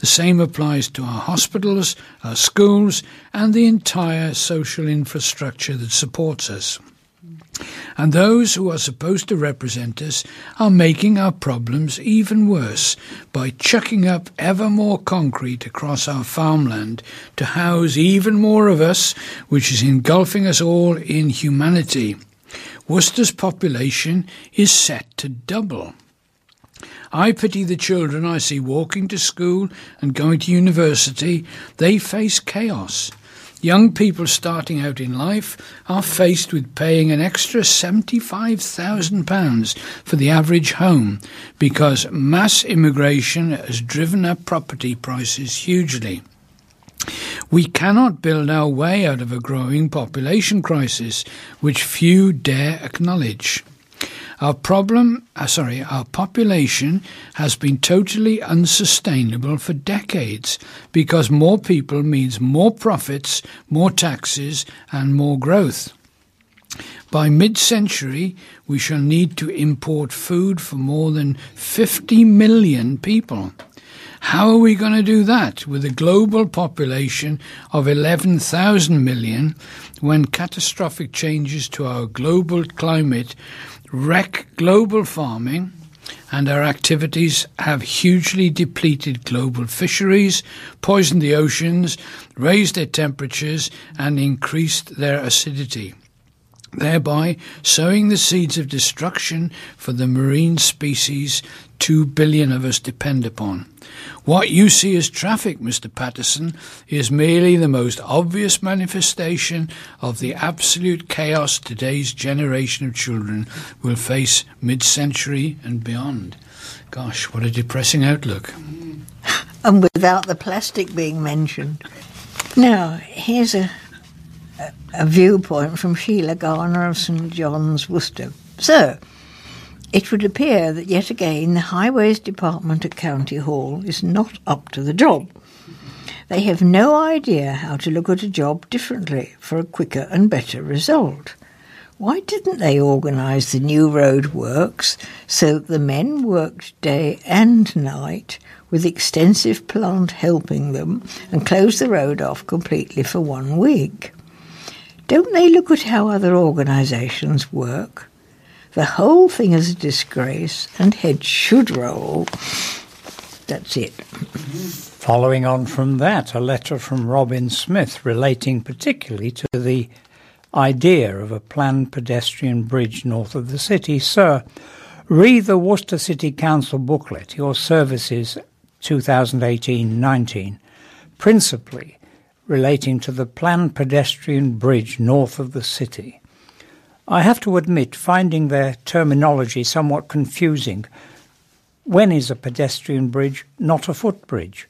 The same applies to our hospitals, our schools, and the entire social infrastructure that supports us. And those who are supposed to represent us are making our problems even worse by chucking up ever more concrete across our farmland to house even more of us, which is engulfing us all in humanity. Worcester's population is set to double. I pity the children I see walking to school and going to university. They face chaos. Young people starting out in life are faced with paying an extra £75,000 for the average home because mass immigration has driven up property prices hugely. We cannot build our way out of a growing population crisis, which few dare acknowledge. Our population has been totally unsustainable for decades because more people means more profits, more taxes and more growth. By mid-century, we shall need to import food for more than 50 million people. How are we going to do that with a global population of 11,000 million when catastrophic changes to our global climate wreck global farming, and our activities have hugely depleted global fisheries, poisoned the oceans, raised their temperatures and increased their acidity, thereby sowing the seeds of destruction for the marine species 2 billion of us depend upon. What you see as traffic, Mr. Patterson, is merely the most obvious manifestation of the absolute chaos today's generation of children will face mid-century and beyond. Gosh, what a depressing outlook. And without the plastic being mentioned. Now, here's a viewpoint from Sheila Garner of St. John's, Worcester. Sir, it would appear that yet again the Highways Department at County Hall is not up to the job. They have no idea how to look at a job differently for a quicker and better result. Why didn't they organise the new road works so that the men worked day and night with extensive plant helping them and closed the road off completely for 1 week? Don't they look at how other organisations work? The whole thing is a disgrace and heads should roll. That's it. Following on from that, a letter from Robin Smith relating particularly to the idea of a planned pedestrian bridge north of the city. Sir, read the Worcester City Council booklet. Your services 2018-19, principally relating to the planned pedestrian bridge north of the city. I have to admit finding their terminology somewhat confusing. When is a pedestrian bridge not a footbridge?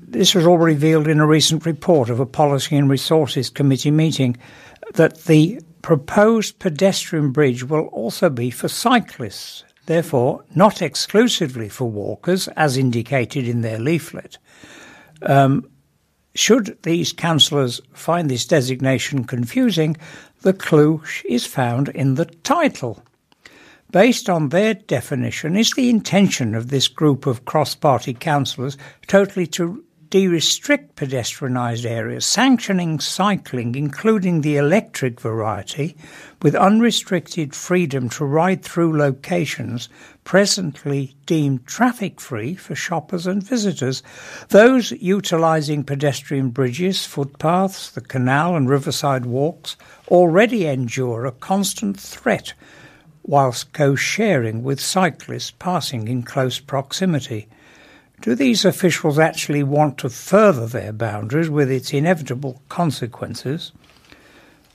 This was all revealed in a recent report of a Policy and Resources Committee meeting that the proposed pedestrian bridge will also be for cyclists, therefore not exclusively for walkers, as indicated in their leaflet. Should these councillors find this designation confusing, the clue is found in the title. Based on their definition, is the intention of this group of cross-party councillors totally to de-restrict pedestrianised areas, sanctioning cycling, including the electric variety, with unrestricted freedom to ride through locations presently deemed traffic-free for shoppers and visitors, those utilising pedestrian bridges, footpaths, the canal and riverside walks already endure a constant threat whilst co-sharing with cyclists passing in close proximity. Do these officials actually want to further their boundaries with its inevitable consequences?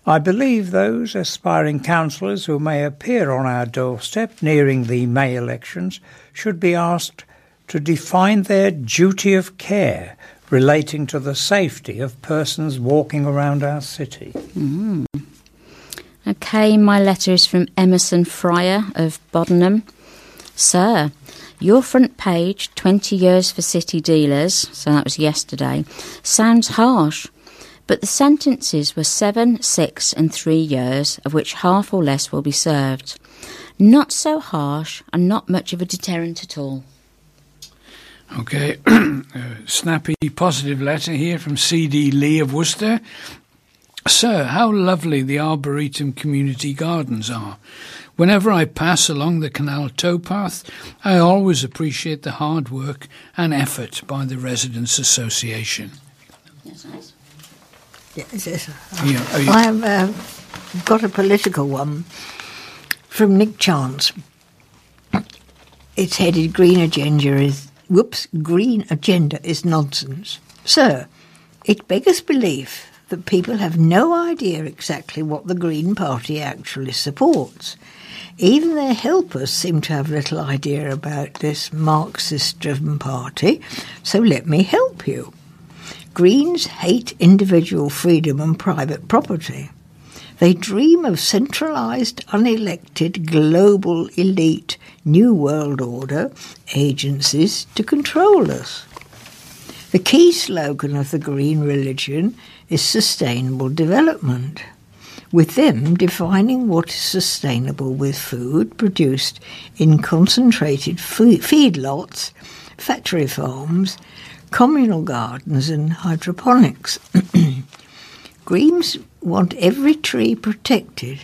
I believe those aspiring councillors who may appear on our doorstep nearing the May elections should be asked to define their duty of care relating to the safety of persons walking around our city. Mm. OK, my letter is from Emerson Fryer of Bodenham. Sir, your front page, 20 years for city dealers, so that was yesterday, sounds harsh, but the sentences were 7, 6 and 3 years, of which half or less will be served. Not so harsh and not much of a deterrent at all. OK, snappy positive letter here from C.D. Lee of Worcester. Sir, how lovely the Arboretum community gardens are. Whenever I pass along the canal towpath, I always appreciate the hard work and effort by the Residents' Association. That's nice. Yes, yes. Yeah, I've got a political one from Nick Chance. It's headed Green Agenda is Nonsense. Sir, it beggars belief that people have no idea exactly what the Green Party actually supports. Even their helpers seem to have little idea about this Marxist-driven party, so let me help you. Greens hate individual freedom and private property. They dream of centralised, unelected, global, elite, New World Order agencies to control us. The key slogan of the Green religion is sustainable development, with them defining what is sustainable with food produced in concentrated feedlots, factory farms, communal gardens and hydroponics. Greens want every tree protected,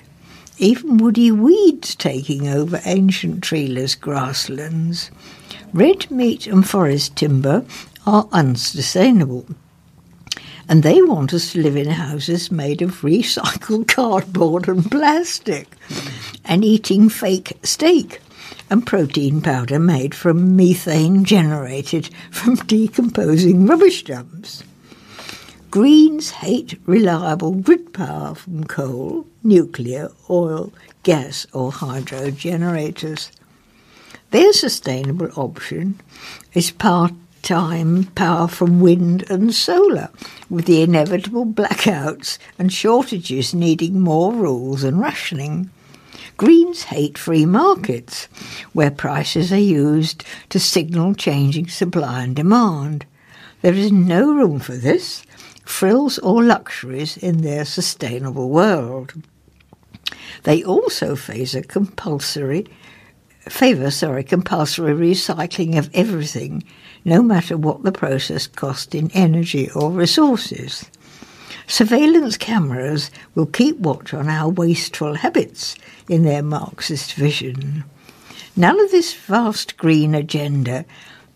even woody weeds taking over ancient treeless grasslands. Red meat and forest timber are unsustainable, and they want us to live in houses made of recycled cardboard and plastic, and eating fake steak and protein powder made from methane generated from decomposing rubbish dumps. Greens hate reliable grid power from coal, nuclear, oil, gas or hydro generators. Their sustainable option is part-time power from wind and solar, with the inevitable blackouts and shortages needing more rules and rationing. Greens hate free markets, where prices are used to signal changing supply and demand. There is no room for this, frills or luxuries in their sustainable world. They also favour compulsory recycling of everything, no matter what the process cost in energy or resources. Surveillance cameras will keep watch on our wasteful habits in their Marxist vision. None of this vast Green agenda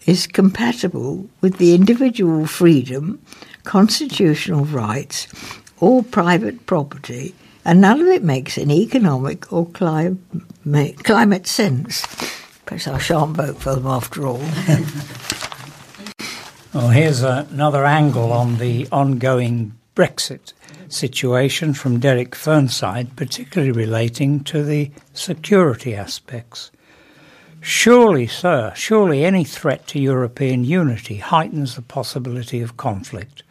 is compatible with the individual freedom, constitutional rights, or private property, and none of it makes any economic or climate sense. Perhaps I shan't vote for them after all. Well, here's another angle on the ongoing Brexit situation from Derek Fernside, particularly relating to the security aspects. Surely, sir, surely any threat to European unity heightens the possibility of conflict.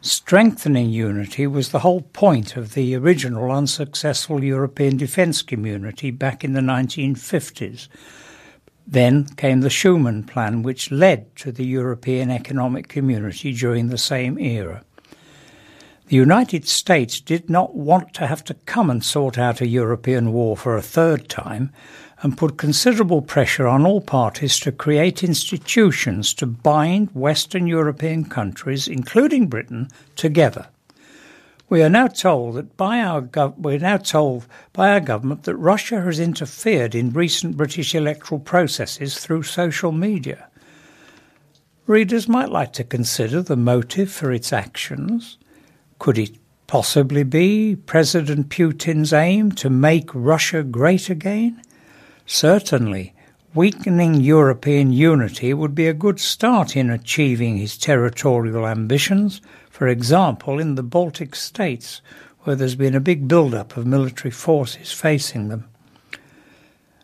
Strengthening unity was the whole point of the original unsuccessful European defence community back in the 1950s. Then came the Schuman Plan, which led to the European Economic Community during the same era. The United States did not want to have to come and sort out a European war for a third time, and put considerable pressure on all parties to create institutions to bind Western European countries, including Britain, together. We are now told that by our government that Russia has interfered in recent British electoral processes through social media. Readers might like to consider the motive for its actions. Could it possibly be President Putin's aim to make Russia great again? Certainly, weakening European unity would be a good start in achieving his territorial ambitions. For example, in the Baltic states, where there's been a big build-up of military forces facing them.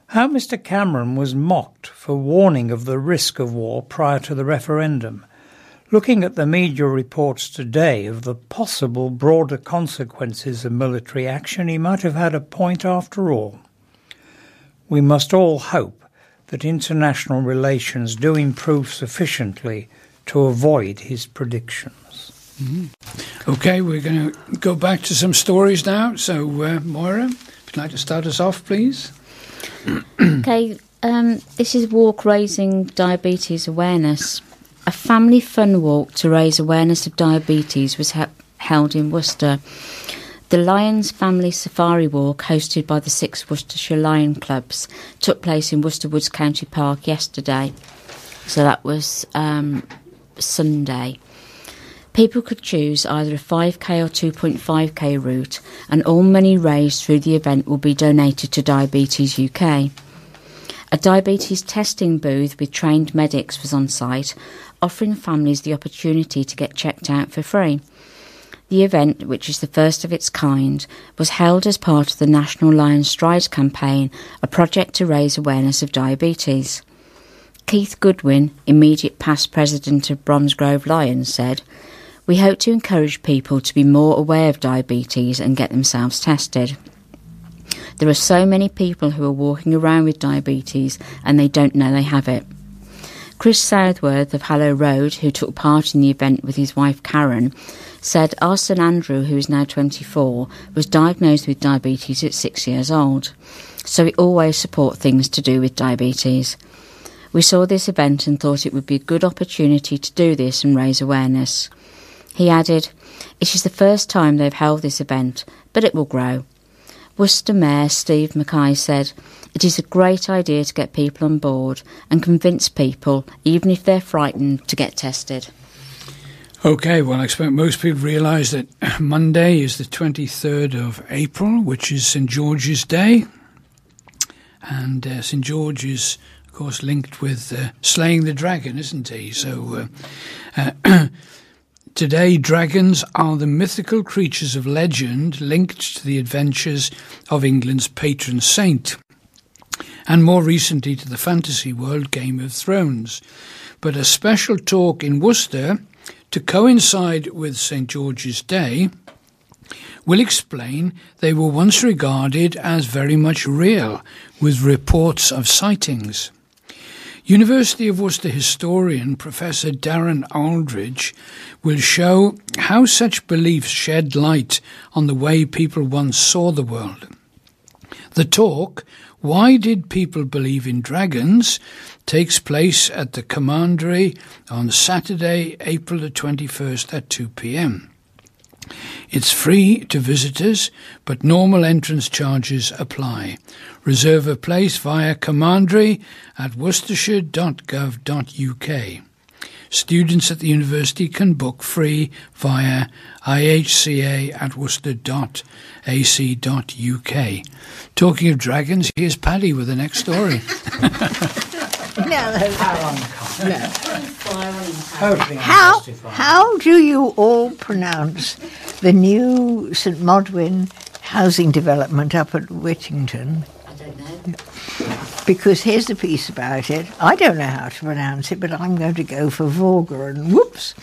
How Mr Cameron was mocked for warning of the risk of war prior to the referendum. Looking at the media reports today of the possible broader consequences of military action, he might have had a point after all. We must all hope that international relations do improve sufficiently to avoid his prediction. Mm-hmm. Okay, we're going to go back to some stories now. So, Moira, would you like to start us off, please? Okay, this is Walk Raising Diabetes Awareness. A family fun walk to raise awareness of diabetes was held in Worcester. The Lions Family Safari Walk, hosted by the 6 Worcestershire Lion Clubs, took place in Worcester Woods County Park yesterday. So that was Sunday. People could choose either a 5k or 2.5k route, and all money raised through the event will be donated to Diabetes UK. A diabetes testing booth with trained medics was on site, offering families the opportunity to get checked out for free. The event, which is the first of its kind, was held as part of the National Lion Stride campaign, a project to raise awareness of diabetes. Keith Goodwin, immediate past president of Bromsgrove Lions, said, "We hope to encourage people to be more aware of diabetes and get themselves tested. There are so many people who are walking around with diabetes and they don't know they have it." Chris Southworth of Hallow Road, who took part in the event with his wife Karen, said our son Andrew, who is now 24, was diagnosed with diabetes at 6 years old. So we always support things to do with diabetes. We saw this event and thought it would be a good opportunity to do this and raise awareness. He added, "It is the first time they've held this event, but it will grow." Worcester Mayor Steve Mackay said, "It is a great idea to get people on board and convince people, even if they're frightened, to get tested." OK, well, I expect most people realise that Monday is the 23rd of April, which is St George's Day. And St George is, of course, linked with slaying the dragon, isn't he? So... Today, dragons are the mythical creatures of legend linked to the adventures of England's patron saint, and more recently to the fantasy world Game of Thrones. But a special talk in Worcester, to coincide with St George's Day, will explain they were once regarded as very much real, with reports of sightings. University of Worcester historian Professor Darren Aldridge will show how such beliefs shed light on the way people once saw the world. The talk, "Why Did People Believe in Dragons?", takes place at the Commandery on Saturday, April the 21st at 2 p.m. It's free to visitors, but normal entrance charges apply. Reserve a place via commandery at worcestershire.gov.uk. Students at the university can book free via ihca@worcester.ac.uk. Talking of dragons, here's Paddy with the next story. No, How do you all pronounce the new St Modwin housing development up at Whittington? I don't know. Because here's the piece about it. I don't know how to pronounce it, but I'm going to go for Vorgeren. Whoops.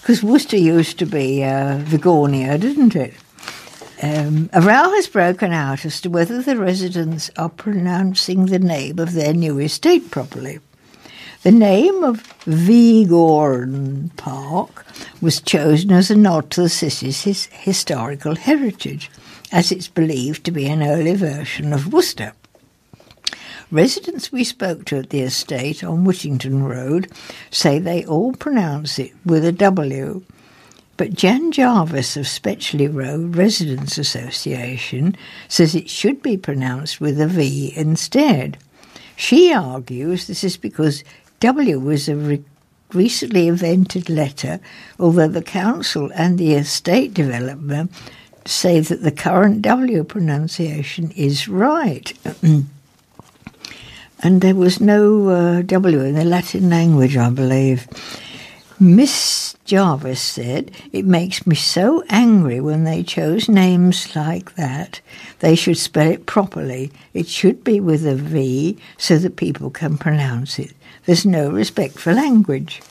Because Worcester used to be Vigornia, didn't it? A row has broken out as to whether the residents are pronouncing the name of their new estate properly. The name of Vigorn Park was chosen as a nod to the city's historical heritage, as it's believed to be an early version of Worcester. Residents we spoke to at the estate on Whittington Road say they all pronounce it with a W, but Jan Jarvis of Spetchley Road Residents Association says it should be pronounced with a V instead. She argues this is because W was a recently invented letter, although the council and the estate developer say that the current W pronunciation is right. And there was no W in the Latin language, I believe. Miss Jarvis said, "It makes me so angry when they chose names like that. They should spell it properly. It should be with a V so that people can pronounce it. There's no respect for language."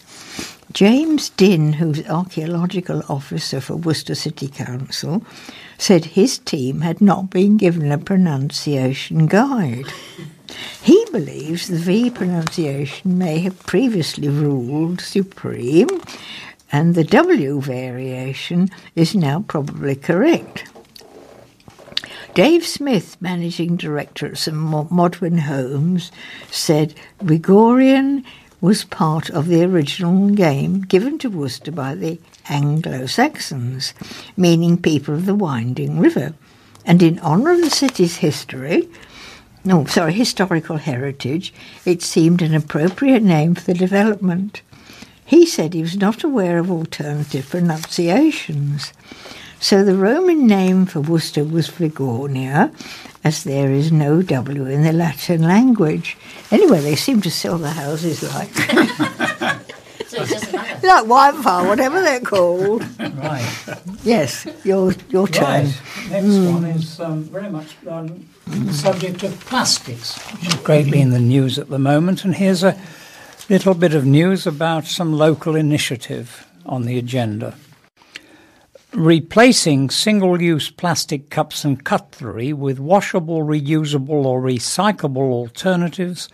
James Dinn, who's archaeological officer for Worcester City Council, said his team had not been given a pronunciation guide. He believes the V pronunciation may have previously ruled supreme, and the W variation is now probably correct. Dave Smith, managing director at St Modwin Homes, said Gregorian was part of the original name given to Worcester by the Anglo-Saxons, meaning people of the winding river, and in honour of the city's historical heritage, it seemed an appropriate name for the development. He said he was not aware of alternative pronunciations. So the Roman name for Worcester was Vigornia, as there is no W in the Latin language. Anyway, they seem to sell the houses like so it doesn't matter. Like wildfire, whatever they're called. Right. Yes, your turn. Right. Next one is very much the subject of plastics, which is greatly in the news at the moment. And here's a little bit of news about some local initiative on the agenda. Replacing single-use plastic cups and cutlery with washable, reusable or recyclable alternatives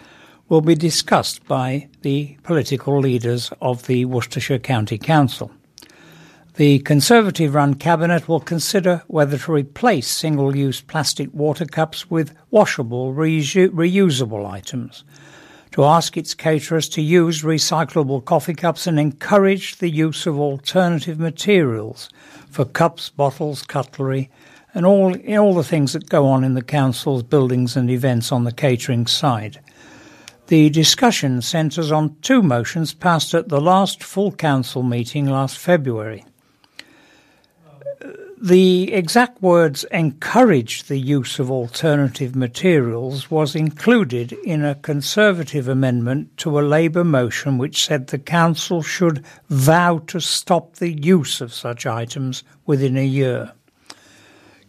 will be discussed by the political leaders of the Worcestershire County Council. The Conservative-run Cabinet will consider whether to replace single-use plastic water cups with washable, reusable items, to ask its caterers to use recyclable coffee cups and encourage the use of alternative materials for cups, bottles, cutlery, and all the things that go on in the council's buildings and events on the catering side. The discussion centres on two motions passed at the last full council meeting last February. The exact words "encourage the use of alternative materials" was included in a Conservative amendment to a Labour motion which said the council should vow to stop the use of such items within a year.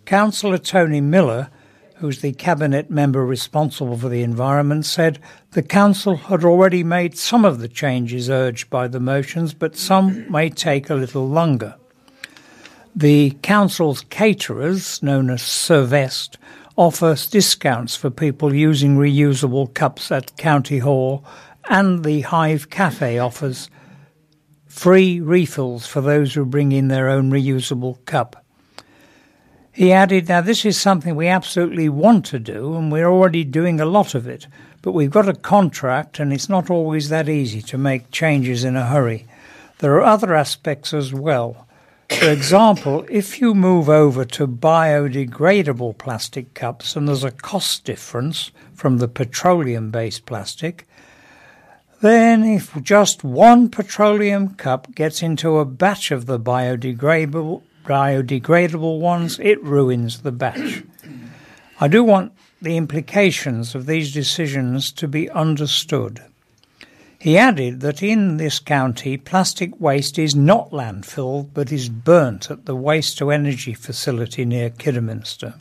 Councillor Tony Miller, who's the Cabinet member responsible for the environment, said the council had already made some of the changes urged by the motions, but some may take a little longer. The council's caterers, known as Servest, offers discounts for people using reusable cups at County Hall, and the Hive Cafe offers free refills for those who bring in their own reusable cup. He added, "Now this is something we absolutely want to do, and we're already doing a lot of it, but we've got a contract and it's not always that easy to make changes in a hurry. There are other aspects as well. For example, if you move over to biodegradable plastic cups and there's a cost difference from the petroleum-based plastic, then if just one petroleum cup gets into a batch of the biodegradable ones, it ruins the batch." I do want the implications of these decisions to be understood. He added that in this county, plastic waste is not landfilled but is burnt at the waste-to-energy facility near Kidderminster.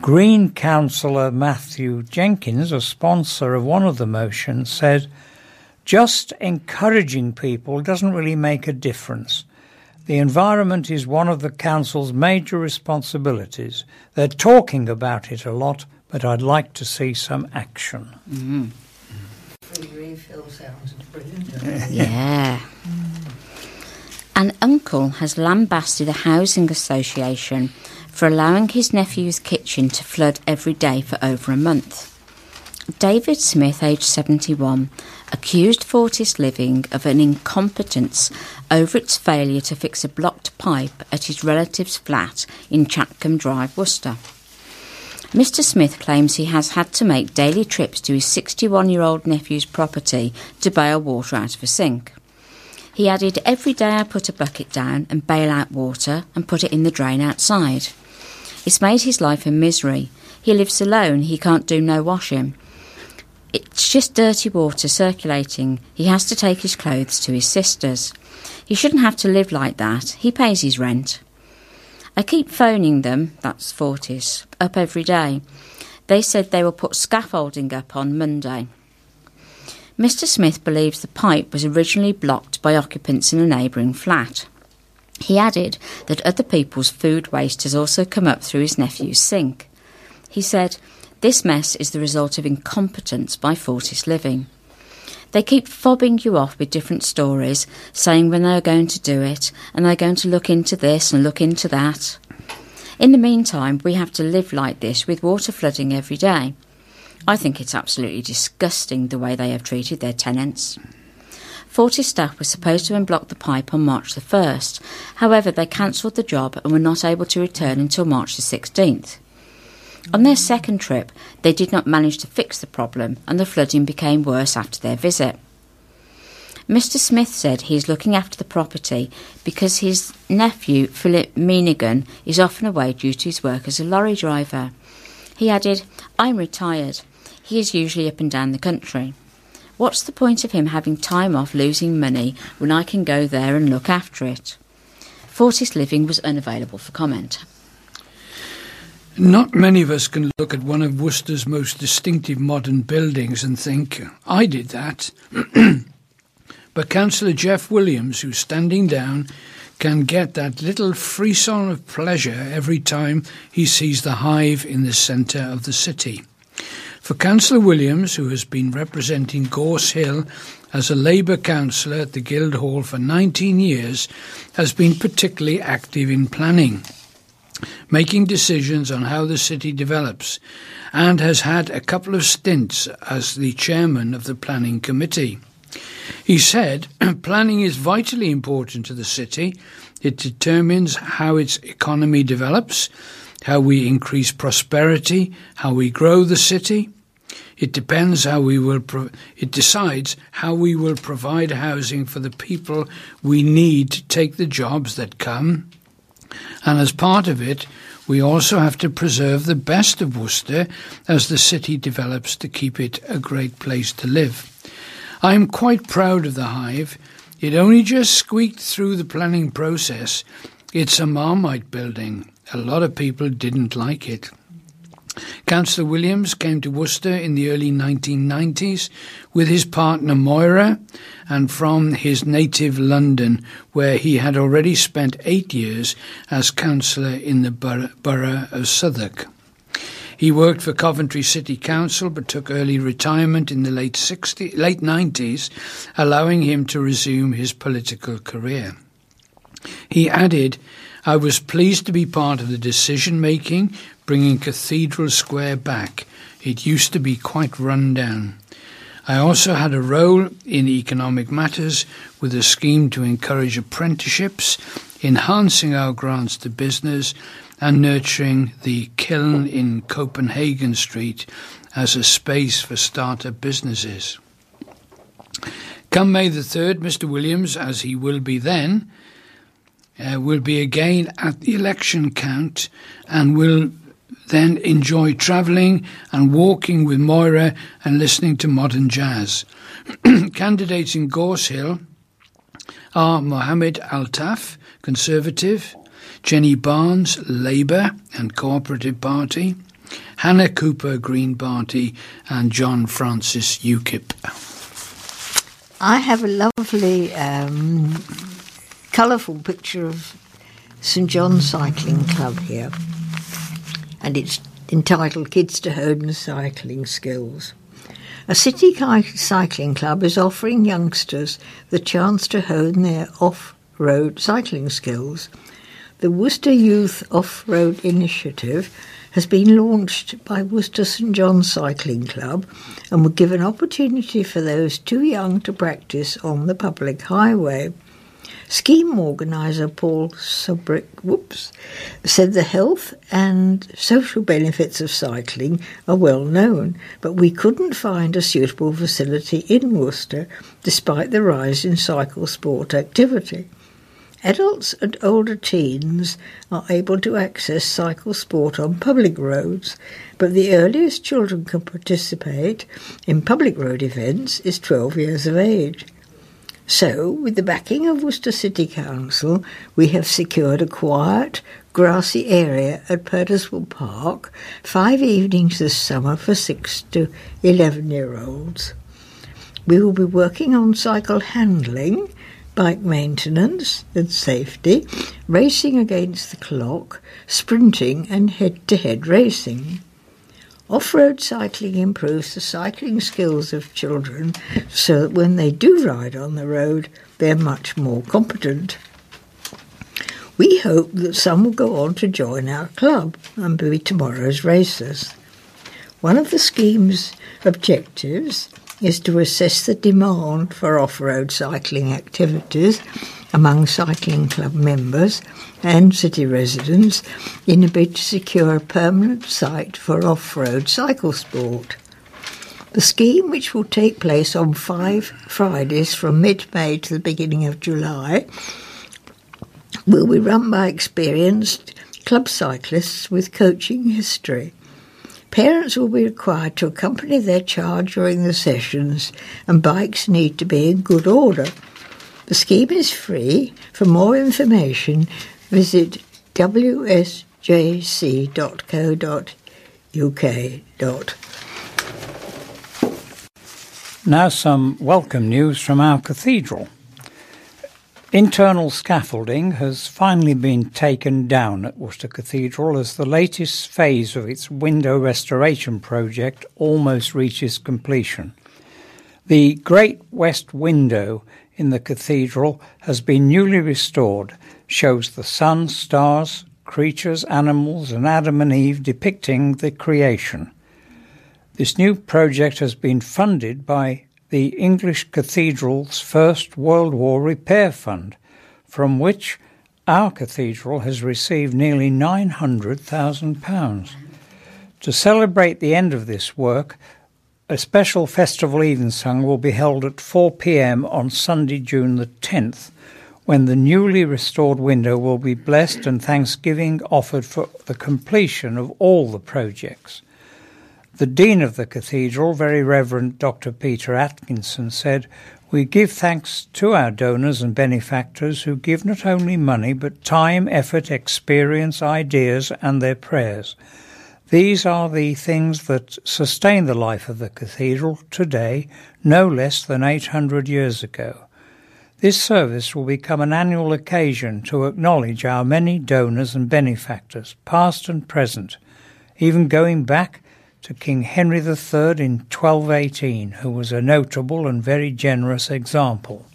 Green councillor Matthew Jenkins, a sponsor of one of the motions, said, "Just encouraging people doesn't really make a difference. The environment is one of the council's major responsibilities. They're talking about it a lot, but I'd like to see some action." Mm-hmm. Free refill sounds brilliant. Yeah. An uncle has lambasted a housing association for allowing his nephew's kitchen to flood every day for over a month. David Smith, aged 71, accused Fortis Living of an incompetence over its failure to fix a blocked pipe at his relative's flat in Cranham Drive, Worcester. Mr. Smith claims he has had to make daily trips to his 61-year-old nephew's property to bail water out of a sink. He added, "Every day I put a bucket down and bail out water and put it in the drain outside. It's made his life a misery. He lives alone, he can't do no washing. It's just dirty water circulating. He has to take his clothes to his sister's. He shouldn't have to live like that. He pays his rent. I keep phoning them," that's Fortis, "up every day. They said they will put scaffolding up on Monday." Mr. Smith believes the pipe was originally blocked by occupants in a neighbouring flat. He added that other people's food waste has also come up through his nephew's sink. He said, "This mess is the result of incompetence by Fortis Living. They keep fobbing you off with different stories, saying when they are going to do it, and they're going to look into this and look into that. In the meantime, we have to live like this with water flooding every day. I think it's absolutely disgusting the way they have treated their tenants." Fortis staff were supposed to unblock the pipe on March the 1st. However, they cancelled the job and were not able to return until March the 16th. On their second trip, they did not manage to fix the problem and the flooding became worse after their visit. Mr. Smith said he is looking after the property because his nephew, Philip Meanigan, is often away due to his work as a lorry driver. He added, "I'm retired. He is usually up and down the country. What's the point of him having time off losing money when I can go there and look after it?" Fortis Living was unavailable for comment. Not many of us can look at one of Worcester's most distinctive modern buildings and think, "I did that." But Councillor Jeff Williams, who's standing down, can get that little frisson of pleasure every time he sees the Hive in the centre of the city. For Councillor Williams, who has been representing Gorse Hill as a Labour councillor at the Guildhall for 19 years, has been particularly active in planning, making decisions on how the city develops, and has had a couple of stints as the chairman of the planning committee. He said, "Planning is vitally important to the city. It determines how its economy develops, how we increase prosperity, how we grow the city. It decides how we will provide housing for the people we need to take the jobs that come. And as part of it, we also have to preserve the best of Worcester as the city develops to keep it a great place to live. I am quite proud of the Hive. It only just squeaked through the planning process. It's a Marmite building. A lot of people didn't like it." Councillor Williams came to Worcester in the early 1990s with his partner Moira, and from his native London, where he had already spent 8 years as councillor in the borough of Southwark. He worked for Coventry City Council but took early retirement in the late 90s, allowing him to resume his political career. He added, "I was pleased to be part of the decision-making, bringing Cathedral Square back. It used to be quite run down. I also had a role in economic matters with a scheme to encourage apprenticeships, enhancing our grants to business and nurturing the Kiln in Copenhagen Street as a space for startup businesses." Come May the 3rd, Mr. Williams, as he will be then, will be again at the election count and will then enjoy travelling and walking with Moira and listening to modern jazz. Candidates in Gorse Hill are Mohammed Altaf, Conservative, Jenny Barnes, Labour and Cooperative Party, Hannah Cooper, Green Party, and John Francis, UKIP. I have a lovely, colourful picture of St John Cycling Club here, and it's entitled Kids to Hone Cycling Skills. A city cycling club is offering youngsters the chance to hone their off-road cycling skills. The Worcester Youth Off-Road Initiative has been launched by Worcester St John Cycling Club and will give an opportunity for those too young to practice on the public highway. Scheme organiser Paul Sobrick said the health and social benefits of cycling are well known, but we couldn't find a suitable facility in Worcester despite the rise in cycle sport activity. Adults and older teens are able to access cycle sport on public roads, but the earliest children can participate in public road events is 12 years of age. So, with the backing of Worcester City Council, we have secured a quiet, grassy area at Purtisville Park, 5 evenings this summer for 6 to 11-year-olds. We will be working on cycle handling, bike maintenance and safety, racing against the clock, sprinting and head-to-head racing. Off-road cycling improves the cycling skills of children so that when they do ride on the road, they're much more competent. We hope that some will go on to join our club and be tomorrow's racers. One of the scheme's objectives is to assess the demand for off-road cycling activities among cycling club members and city residents in a bid to secure a permanent site for off-road cycle sport. The scheme, which will take place on 5 Fridays from mid-May to the beginning of July, will be run by experienced club cyclists with coaching history. Parents will be required to accompany their child during the sessions, and bikes need to be in good order. The scheme is free. For more information, visit wsjc.co.uk. Now some welcome news from our cathedral. Internal scaffolding has finally been taken down at Worcester Cathedral as the latest phase of its window restoration project almost reaches completion. The Great West Window in the cathedral has been newly restored, shows the sun, stars, creatures, animals and Adam and Eve depicting the creation. This new project has been funded by the English Cathedral's First World War Repair Fund, from which our cathedral has received nearly £900,000. To celebrate the end of this work, a special festival evensong will be held at 4 p.m. on Sunday, June the 10th, when the newly restored window will be blessed and thanksgiving offered for the completion of all the projects. The Dean of the Cathedral, Very Reverend Dr. Peter Atkinson, said, "We give thanks to our donors and benefactors who give not only money but time, effort, experience, ideas and their prayers. These are the things that sustain the life of the Cathedral today, no less than 800 years ago. This service will become an annual occasion to acknowledge our many donors and benefactors, past and present, even going back to King Henry III in 1218, who was a notable and very generous example.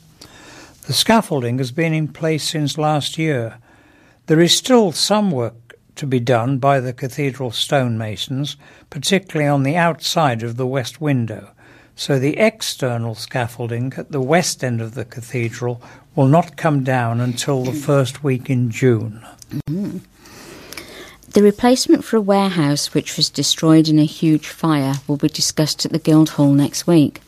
The scaffolding has been in place since last year. There is still some work to be done by the cathedral stonemasons, particularly on the outside of the west window, so the external scaffolding at the west end of the cathedral will not come down until the first week in June." Mm-hmm. The replacement for a warehouse which was destroyed in a huge fire will be discussed at the Guildhall next week.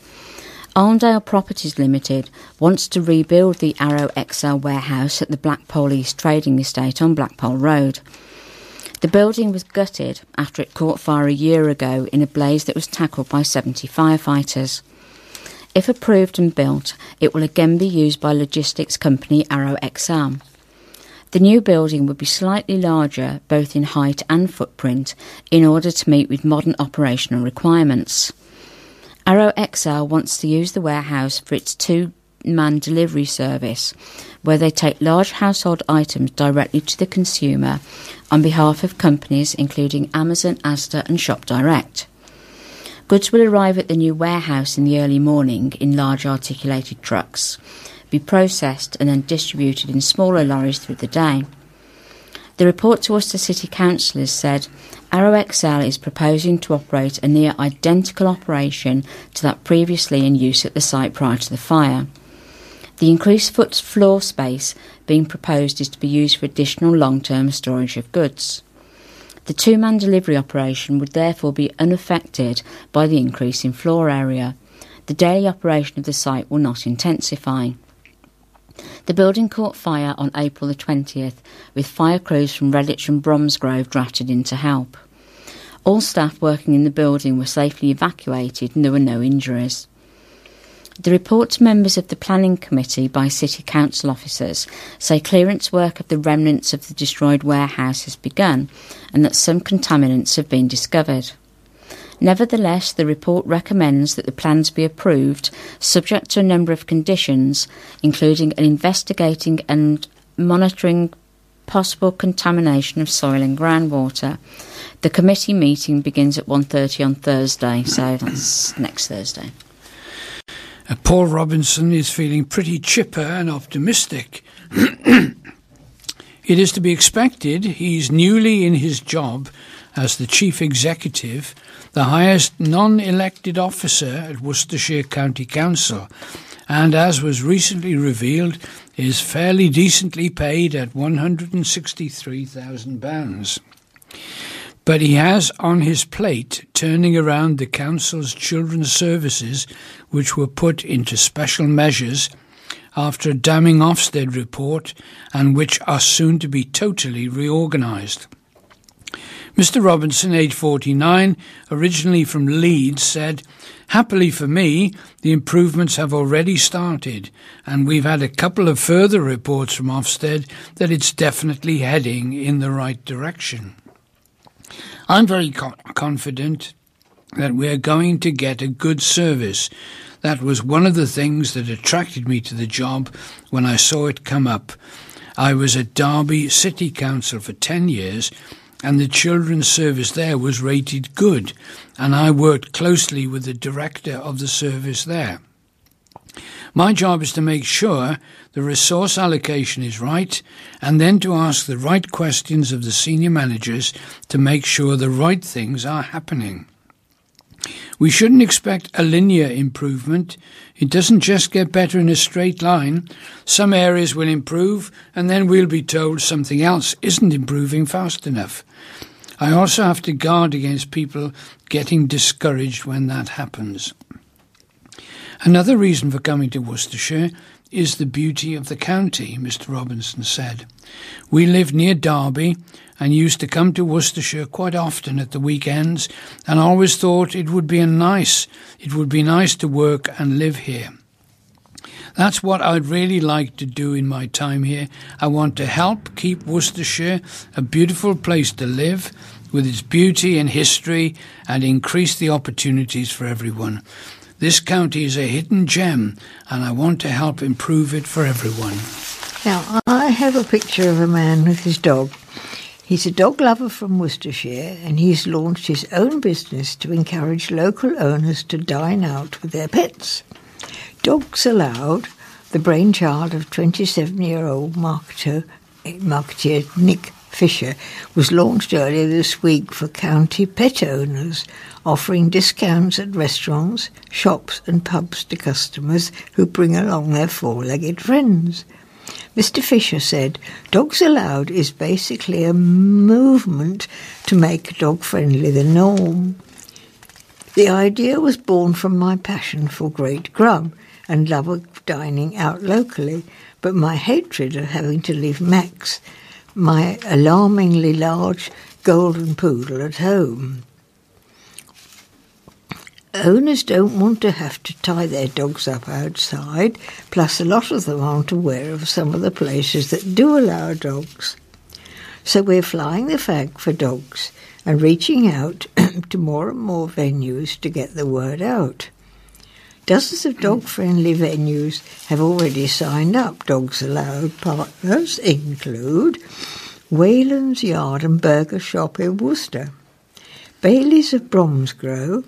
Arndale Properties Limited wants to rebuild the Arrow XL warehouse at the Blackpool East Trading Estate on Blackpool Road. The building was gutted after it caught fire a year ago in a blaze that was tackled by 70 firefighters. If approved and built, it will again be used by logistics company Arrow XL. The new building would be slightly larger, both in height and footprint, in order to meet with modern operational requirements. Arrow XL wants to use the warehouse for its two-man delivery service, where they take large household items directly to the consumer on behalf of companies including Amazon, Asda and ShopDirect. Goods will arrive at the new warehouse in the early morning in large articulated trucks, be processed and then distributed in smaller lorries through the day. The report to Worcester City Councillors said, Arrow XL is proposing to operate a near-identical operation to that previously in use at the site prior to the fire. The increased floor space being proposed is to be used for additional long-term storage of goods. The two-man delivery operation would therefore be unaffected by the increase in floor area. The daily operation of the site will not intensify. The building caught fire on April the 20th, with fire crews from Redditch and Bromsgrove drafted in to help. All staff working in the building were safely evacuated and there were no injuries. The report to members of the planning committee by City Council officers say clearance work of the remnants of the destroyed warehouse has begun and that some contaminants have been discovered. Nevertheless, the report recommends that the plans be approved, subject to a number of conditions, including an investigating and monitoring possible contamination of soil and groundwater. The committee meeting begins at 1:30 on Thursday, so that's next Thursday. Paul Robinson is feeling pretty chipper and optimistic. It is to be expected he's newly in his job as the chief executive, the highest non-elected officer at Worcestershire County Council, and as was recently revealed, is fairly decently paid at £163,000. But he has on his plate turning around the council's children's services, which were put into special measures after a damning Ofsted report and which are soon to be totally reorganised. Mr. Robinson, age 49, originally from Leeds, said, "Happily for me, the improvements have already started, and we've had a couple of further reports from Ofsted that it's definitely heading in the right direction. I'm very confident that we're going to get a good service. That was one of the things that attracted me to the job when I saw it come up. I was at Derby City Council for 10 years, and the children's service there was rated good, and I worked closely with the director of the service there. My job is to make sure the resource allocation is right, and then to ask the right questions of the senior managers to make sure the right things are happening. We shouldn't expect a linear improvement. It doesn't just get better in a straight line. Some areas will improve, and then we'll be told something else isn't improving fast enough. I also have to guard against people getting discouraged when that happens. Another reason for coming to Worcestershire is the beauty of the county," Mr. Robinson said. "We live near Derby and used to come to Worcestershire quite often at the weekends, and always thought it would be nice to work and live here. That's what I'd really like to do in my time here. I want to help keep Worcestershire a beautiful place to live, with its beauty and history, and increase the opportunities for everyone. This county is a hidden gem, and I want to help improve it for everyone." Now, I have a picture of a man with his dog. He's a dog lover from Worcestershire, and he's launched his own business to encourage local owners to dine out with their pets. Dogs Allowed, the brainchild of 27-year-old marketeer Nick Fisher, was launched earlier this week for county pet owners, offering discounts at restaurants, shops and pubs to customers who bring along their four-legged friends. Mr. Fisher said, "Dogs Allowed is basically a movement to make dog-friendly the norm. The idea was born from my passion for great grub and love of dining out locally, but my hatred of having to leave Max, my alarmingly large golden poodle at home. Owners don't want to have to tie their dogs up outside, plus a lot of them aren't aware of some of the places that do allow dogs. So we're flying the flag for dogs and reaching out to more and more venues to get the word out. Dozens of dog-friendly venues have already signed up. Dogs Allowed partners include Wayland's Yard and Burger Shop in Worcester, Bailey's of Bromsgrove,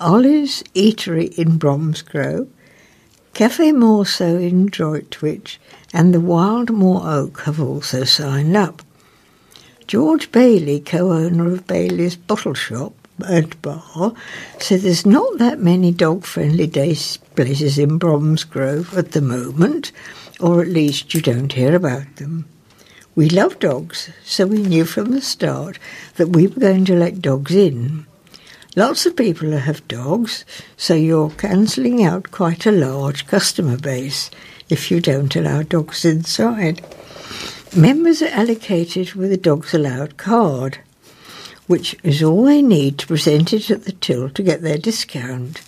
Ollie's Eatery in Bromsgrove, Café Morso in Droitwich, and the Wild Moor Oak have also signed up. George Bailey, co-owner of Bailey's Bottle Shop and Bar, said there's not that many dog-friendly places in Bromsgrove at the moment, or at least you don't hear about them. We love dogs, so we knew from the start that we were going to let dogs in. Lots of people have dogs, so you're cancelling out quite a large customer base if you don't allow dogs inside. Members are allocated with a Dogs Allowed card, which is all they need to present it at the till to get their discount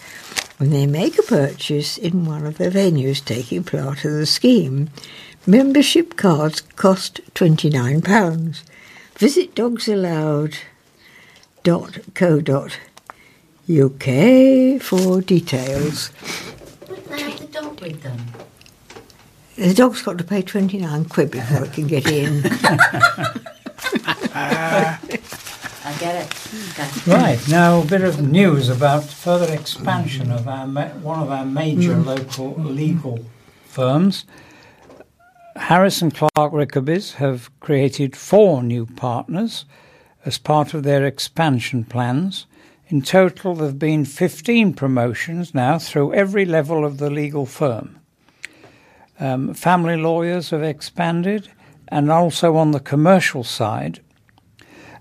when they make a purchase in one of the venues taking part in the scheme. Membership cards cost £29. Visit dogsalloud.co.uk for details. Wouldn't they have the dog with them? The dog's got to pay £29 before it can get in. I get it. Right, now a bit of news about further expansion of one of our major local legal firms. Harris and Clark Rickaby's have created 4 new partners as part of their expansion plans. In total, there have been 15 promotions now through every level of the legal firm. Family lawyers have expanded, and also on the commercial side,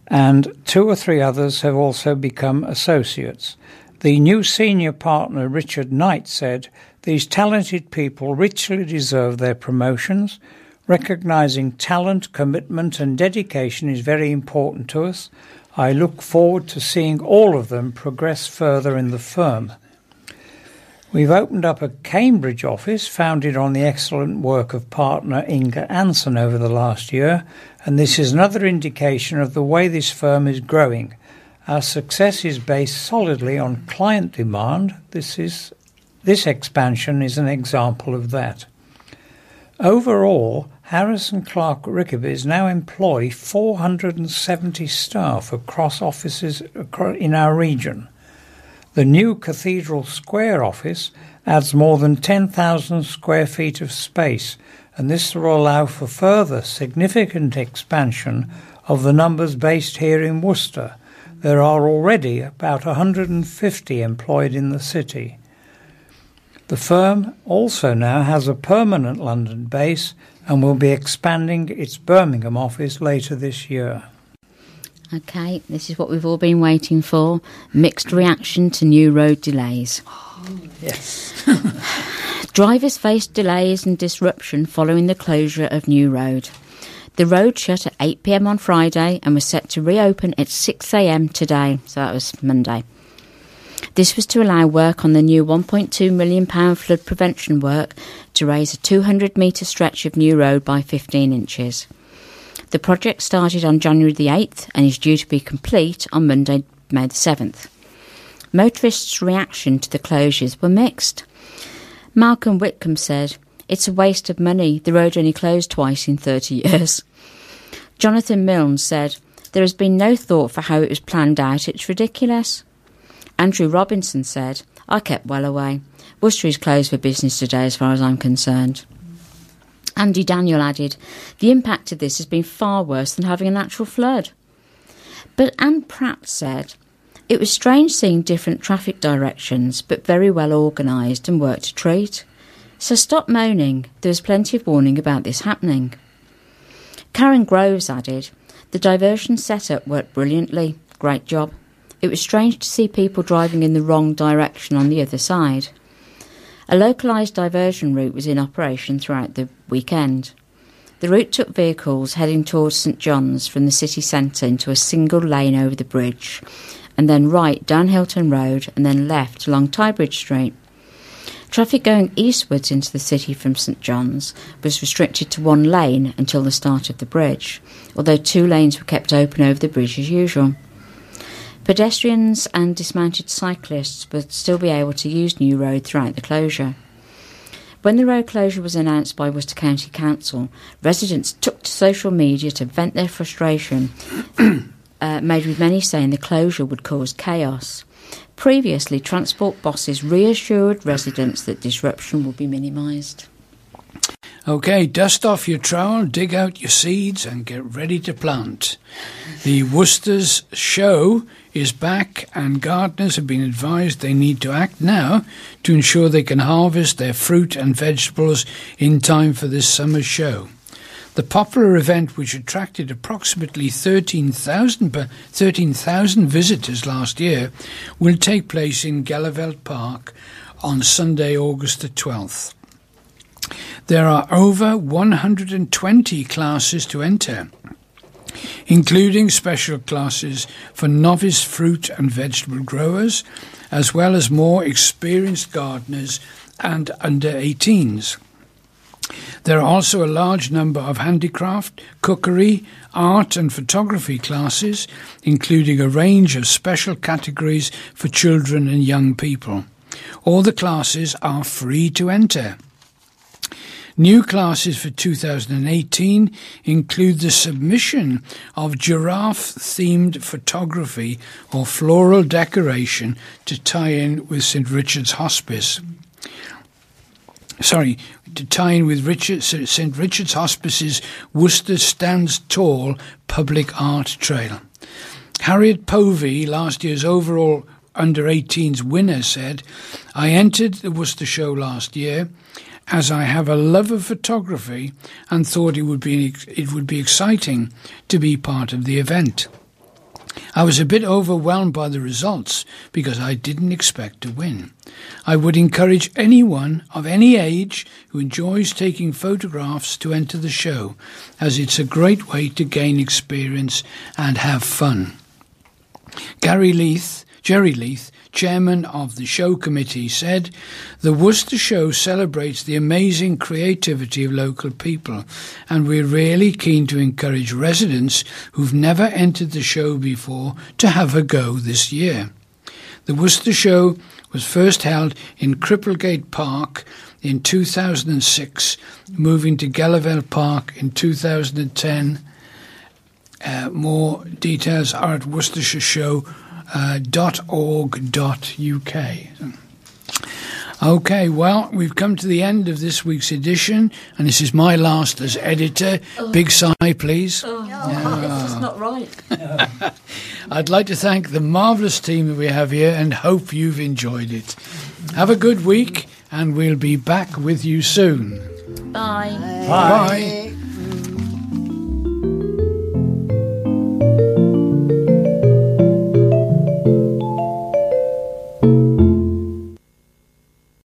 and 2 or 3 others have also become associates. The new senior partner, Richard Knight, said, "These talented people richly deserve their promotions. Recognising talent, commitment and dedication is very important to us. I look forward to seeing all of them progress further in the firm." We've opened up a Cambridge office founded on the excellent work of partner Inga Anson over the last year, and this is another indication of the way this firm is growing. Our success is based solidly on client demand. This expansion is an example of that. Overall, Harris and Clark Rickaby's now employ 470 staff across offices in our region. The new Cathedral Square office adds more than 10,000 square feet of space, and this will allow for further significant expansion of the numbers based here in Worcester. There are already about 150 employed in the city. The firm also now has a permanent London base and will be expanding its Birmingham office later this year. OK, this is what we've all been waiting for. Mixed reaction to new road delays. Oh, yes. Drivers faced delays and disruption following the closure of New Road. The road shut at 8 p.m. on Friday and was set to reopen at 6 a.m. today, so that was Monday. This was to allow work on the new £1.2 million flood prevention work to raise a 200-metre stretch of new road by 15 inches. The project started on January the 8th and is due to be complete on Monday, May the 7th. Motorists' reaction to the closures were mixed. Malcolm Whitcomb said, "It's a waste of money. The road only closed twice in 30 years. Jonathan Milne said, "There has been no thought for how it was planned out. It's ridiculous." Andrew Robinson said, "I kept well away. Worcester is closed for business today as far as I'm concerned." Andy Daniel added, "The impact of this has been far worse than having a natural flood." But Anne Pratt said, "It was strange seeing different traffic directions, but very well organised and worked a treat. So stop moaning. There was plenty of warning about this happening." Karen Groves added, "The diversion setup worked brilliantly. Great job. It was strange to see people driving in the wrong direction on the other side." A localised diversion route was in operation throughout the weekend. The route took vehicles heading towards St John's from the city centre into a single lane over the bridge, and then right down Hilton Road and then left along Tybridge Street. Traffic going eastwards into the city from St John's was restricted to one lane until the start of the bridge, although two lanes were kept open over the bridge as usual. Pedestrians and dismounted cyclists would still be able to use New Road throughout the closure. When the road closure was announced by Worcester County Council, residents took to social media to vent their frustration, made with many saying the closure would cause chaos. Previously, transport bosses reassured residents that disruption would be minimised. OK, dust off your trowel, dig out your seeds and get ready to plant. The Worcester's show is back and gardeners have been advised they need to act now to ensure they can harvest their fruit and vegetables in time for this summer's show. The popular event, which attracted approximately 13,000 visitors last year, will take place in Gallivelt Park on Sunday, August the 12th. There are over 120 classes to enter, including special classes for novice fruit and vegetable growers, as well as more experienced gardeners and under-18s. There are also a large number of handicraft, cookery, art and photography classes, including a range of special categories for children and young people. All the classes are free to enter. New classes for 2018 include the submission of giraffe-themed photography or floral decoration to tie in with St Richard's Hospice's Worcester Stands Tall public art trail. Harriet Povey, last year's overall under-18s winner, said, "I entered the Worcester show last year as I have a love of photography and thought it would be exciting to be part of the event. I was a bit overwhelmed by the results because I didn't expect to win. I would encourage anyone of any age who enjoys taking photographs to enter the show, as it's a great way to gain experience and have fun." Jerry Leith, chairman of the show committee, said, "The Worcester show celebrates the amazing creativity of local people, and we're really keen to encourage residents who've never entered the show before to have a go this year." The Worcester show was first held in Cripplegate Park in 2006, moving to Gallivelt Park in 2010. More details are at Worcestershire Show. .org.uk. Okay, well, we've come to the end of this week's edition, and this is my last as editor. Oh. Big sigh, please. Oh, no. It's just not right. No. I'd like to thank the marvellous team that we have here and hope you've enjoyed it. Have a good week, and we'll be back with you soon. Bye. Bye. Bye.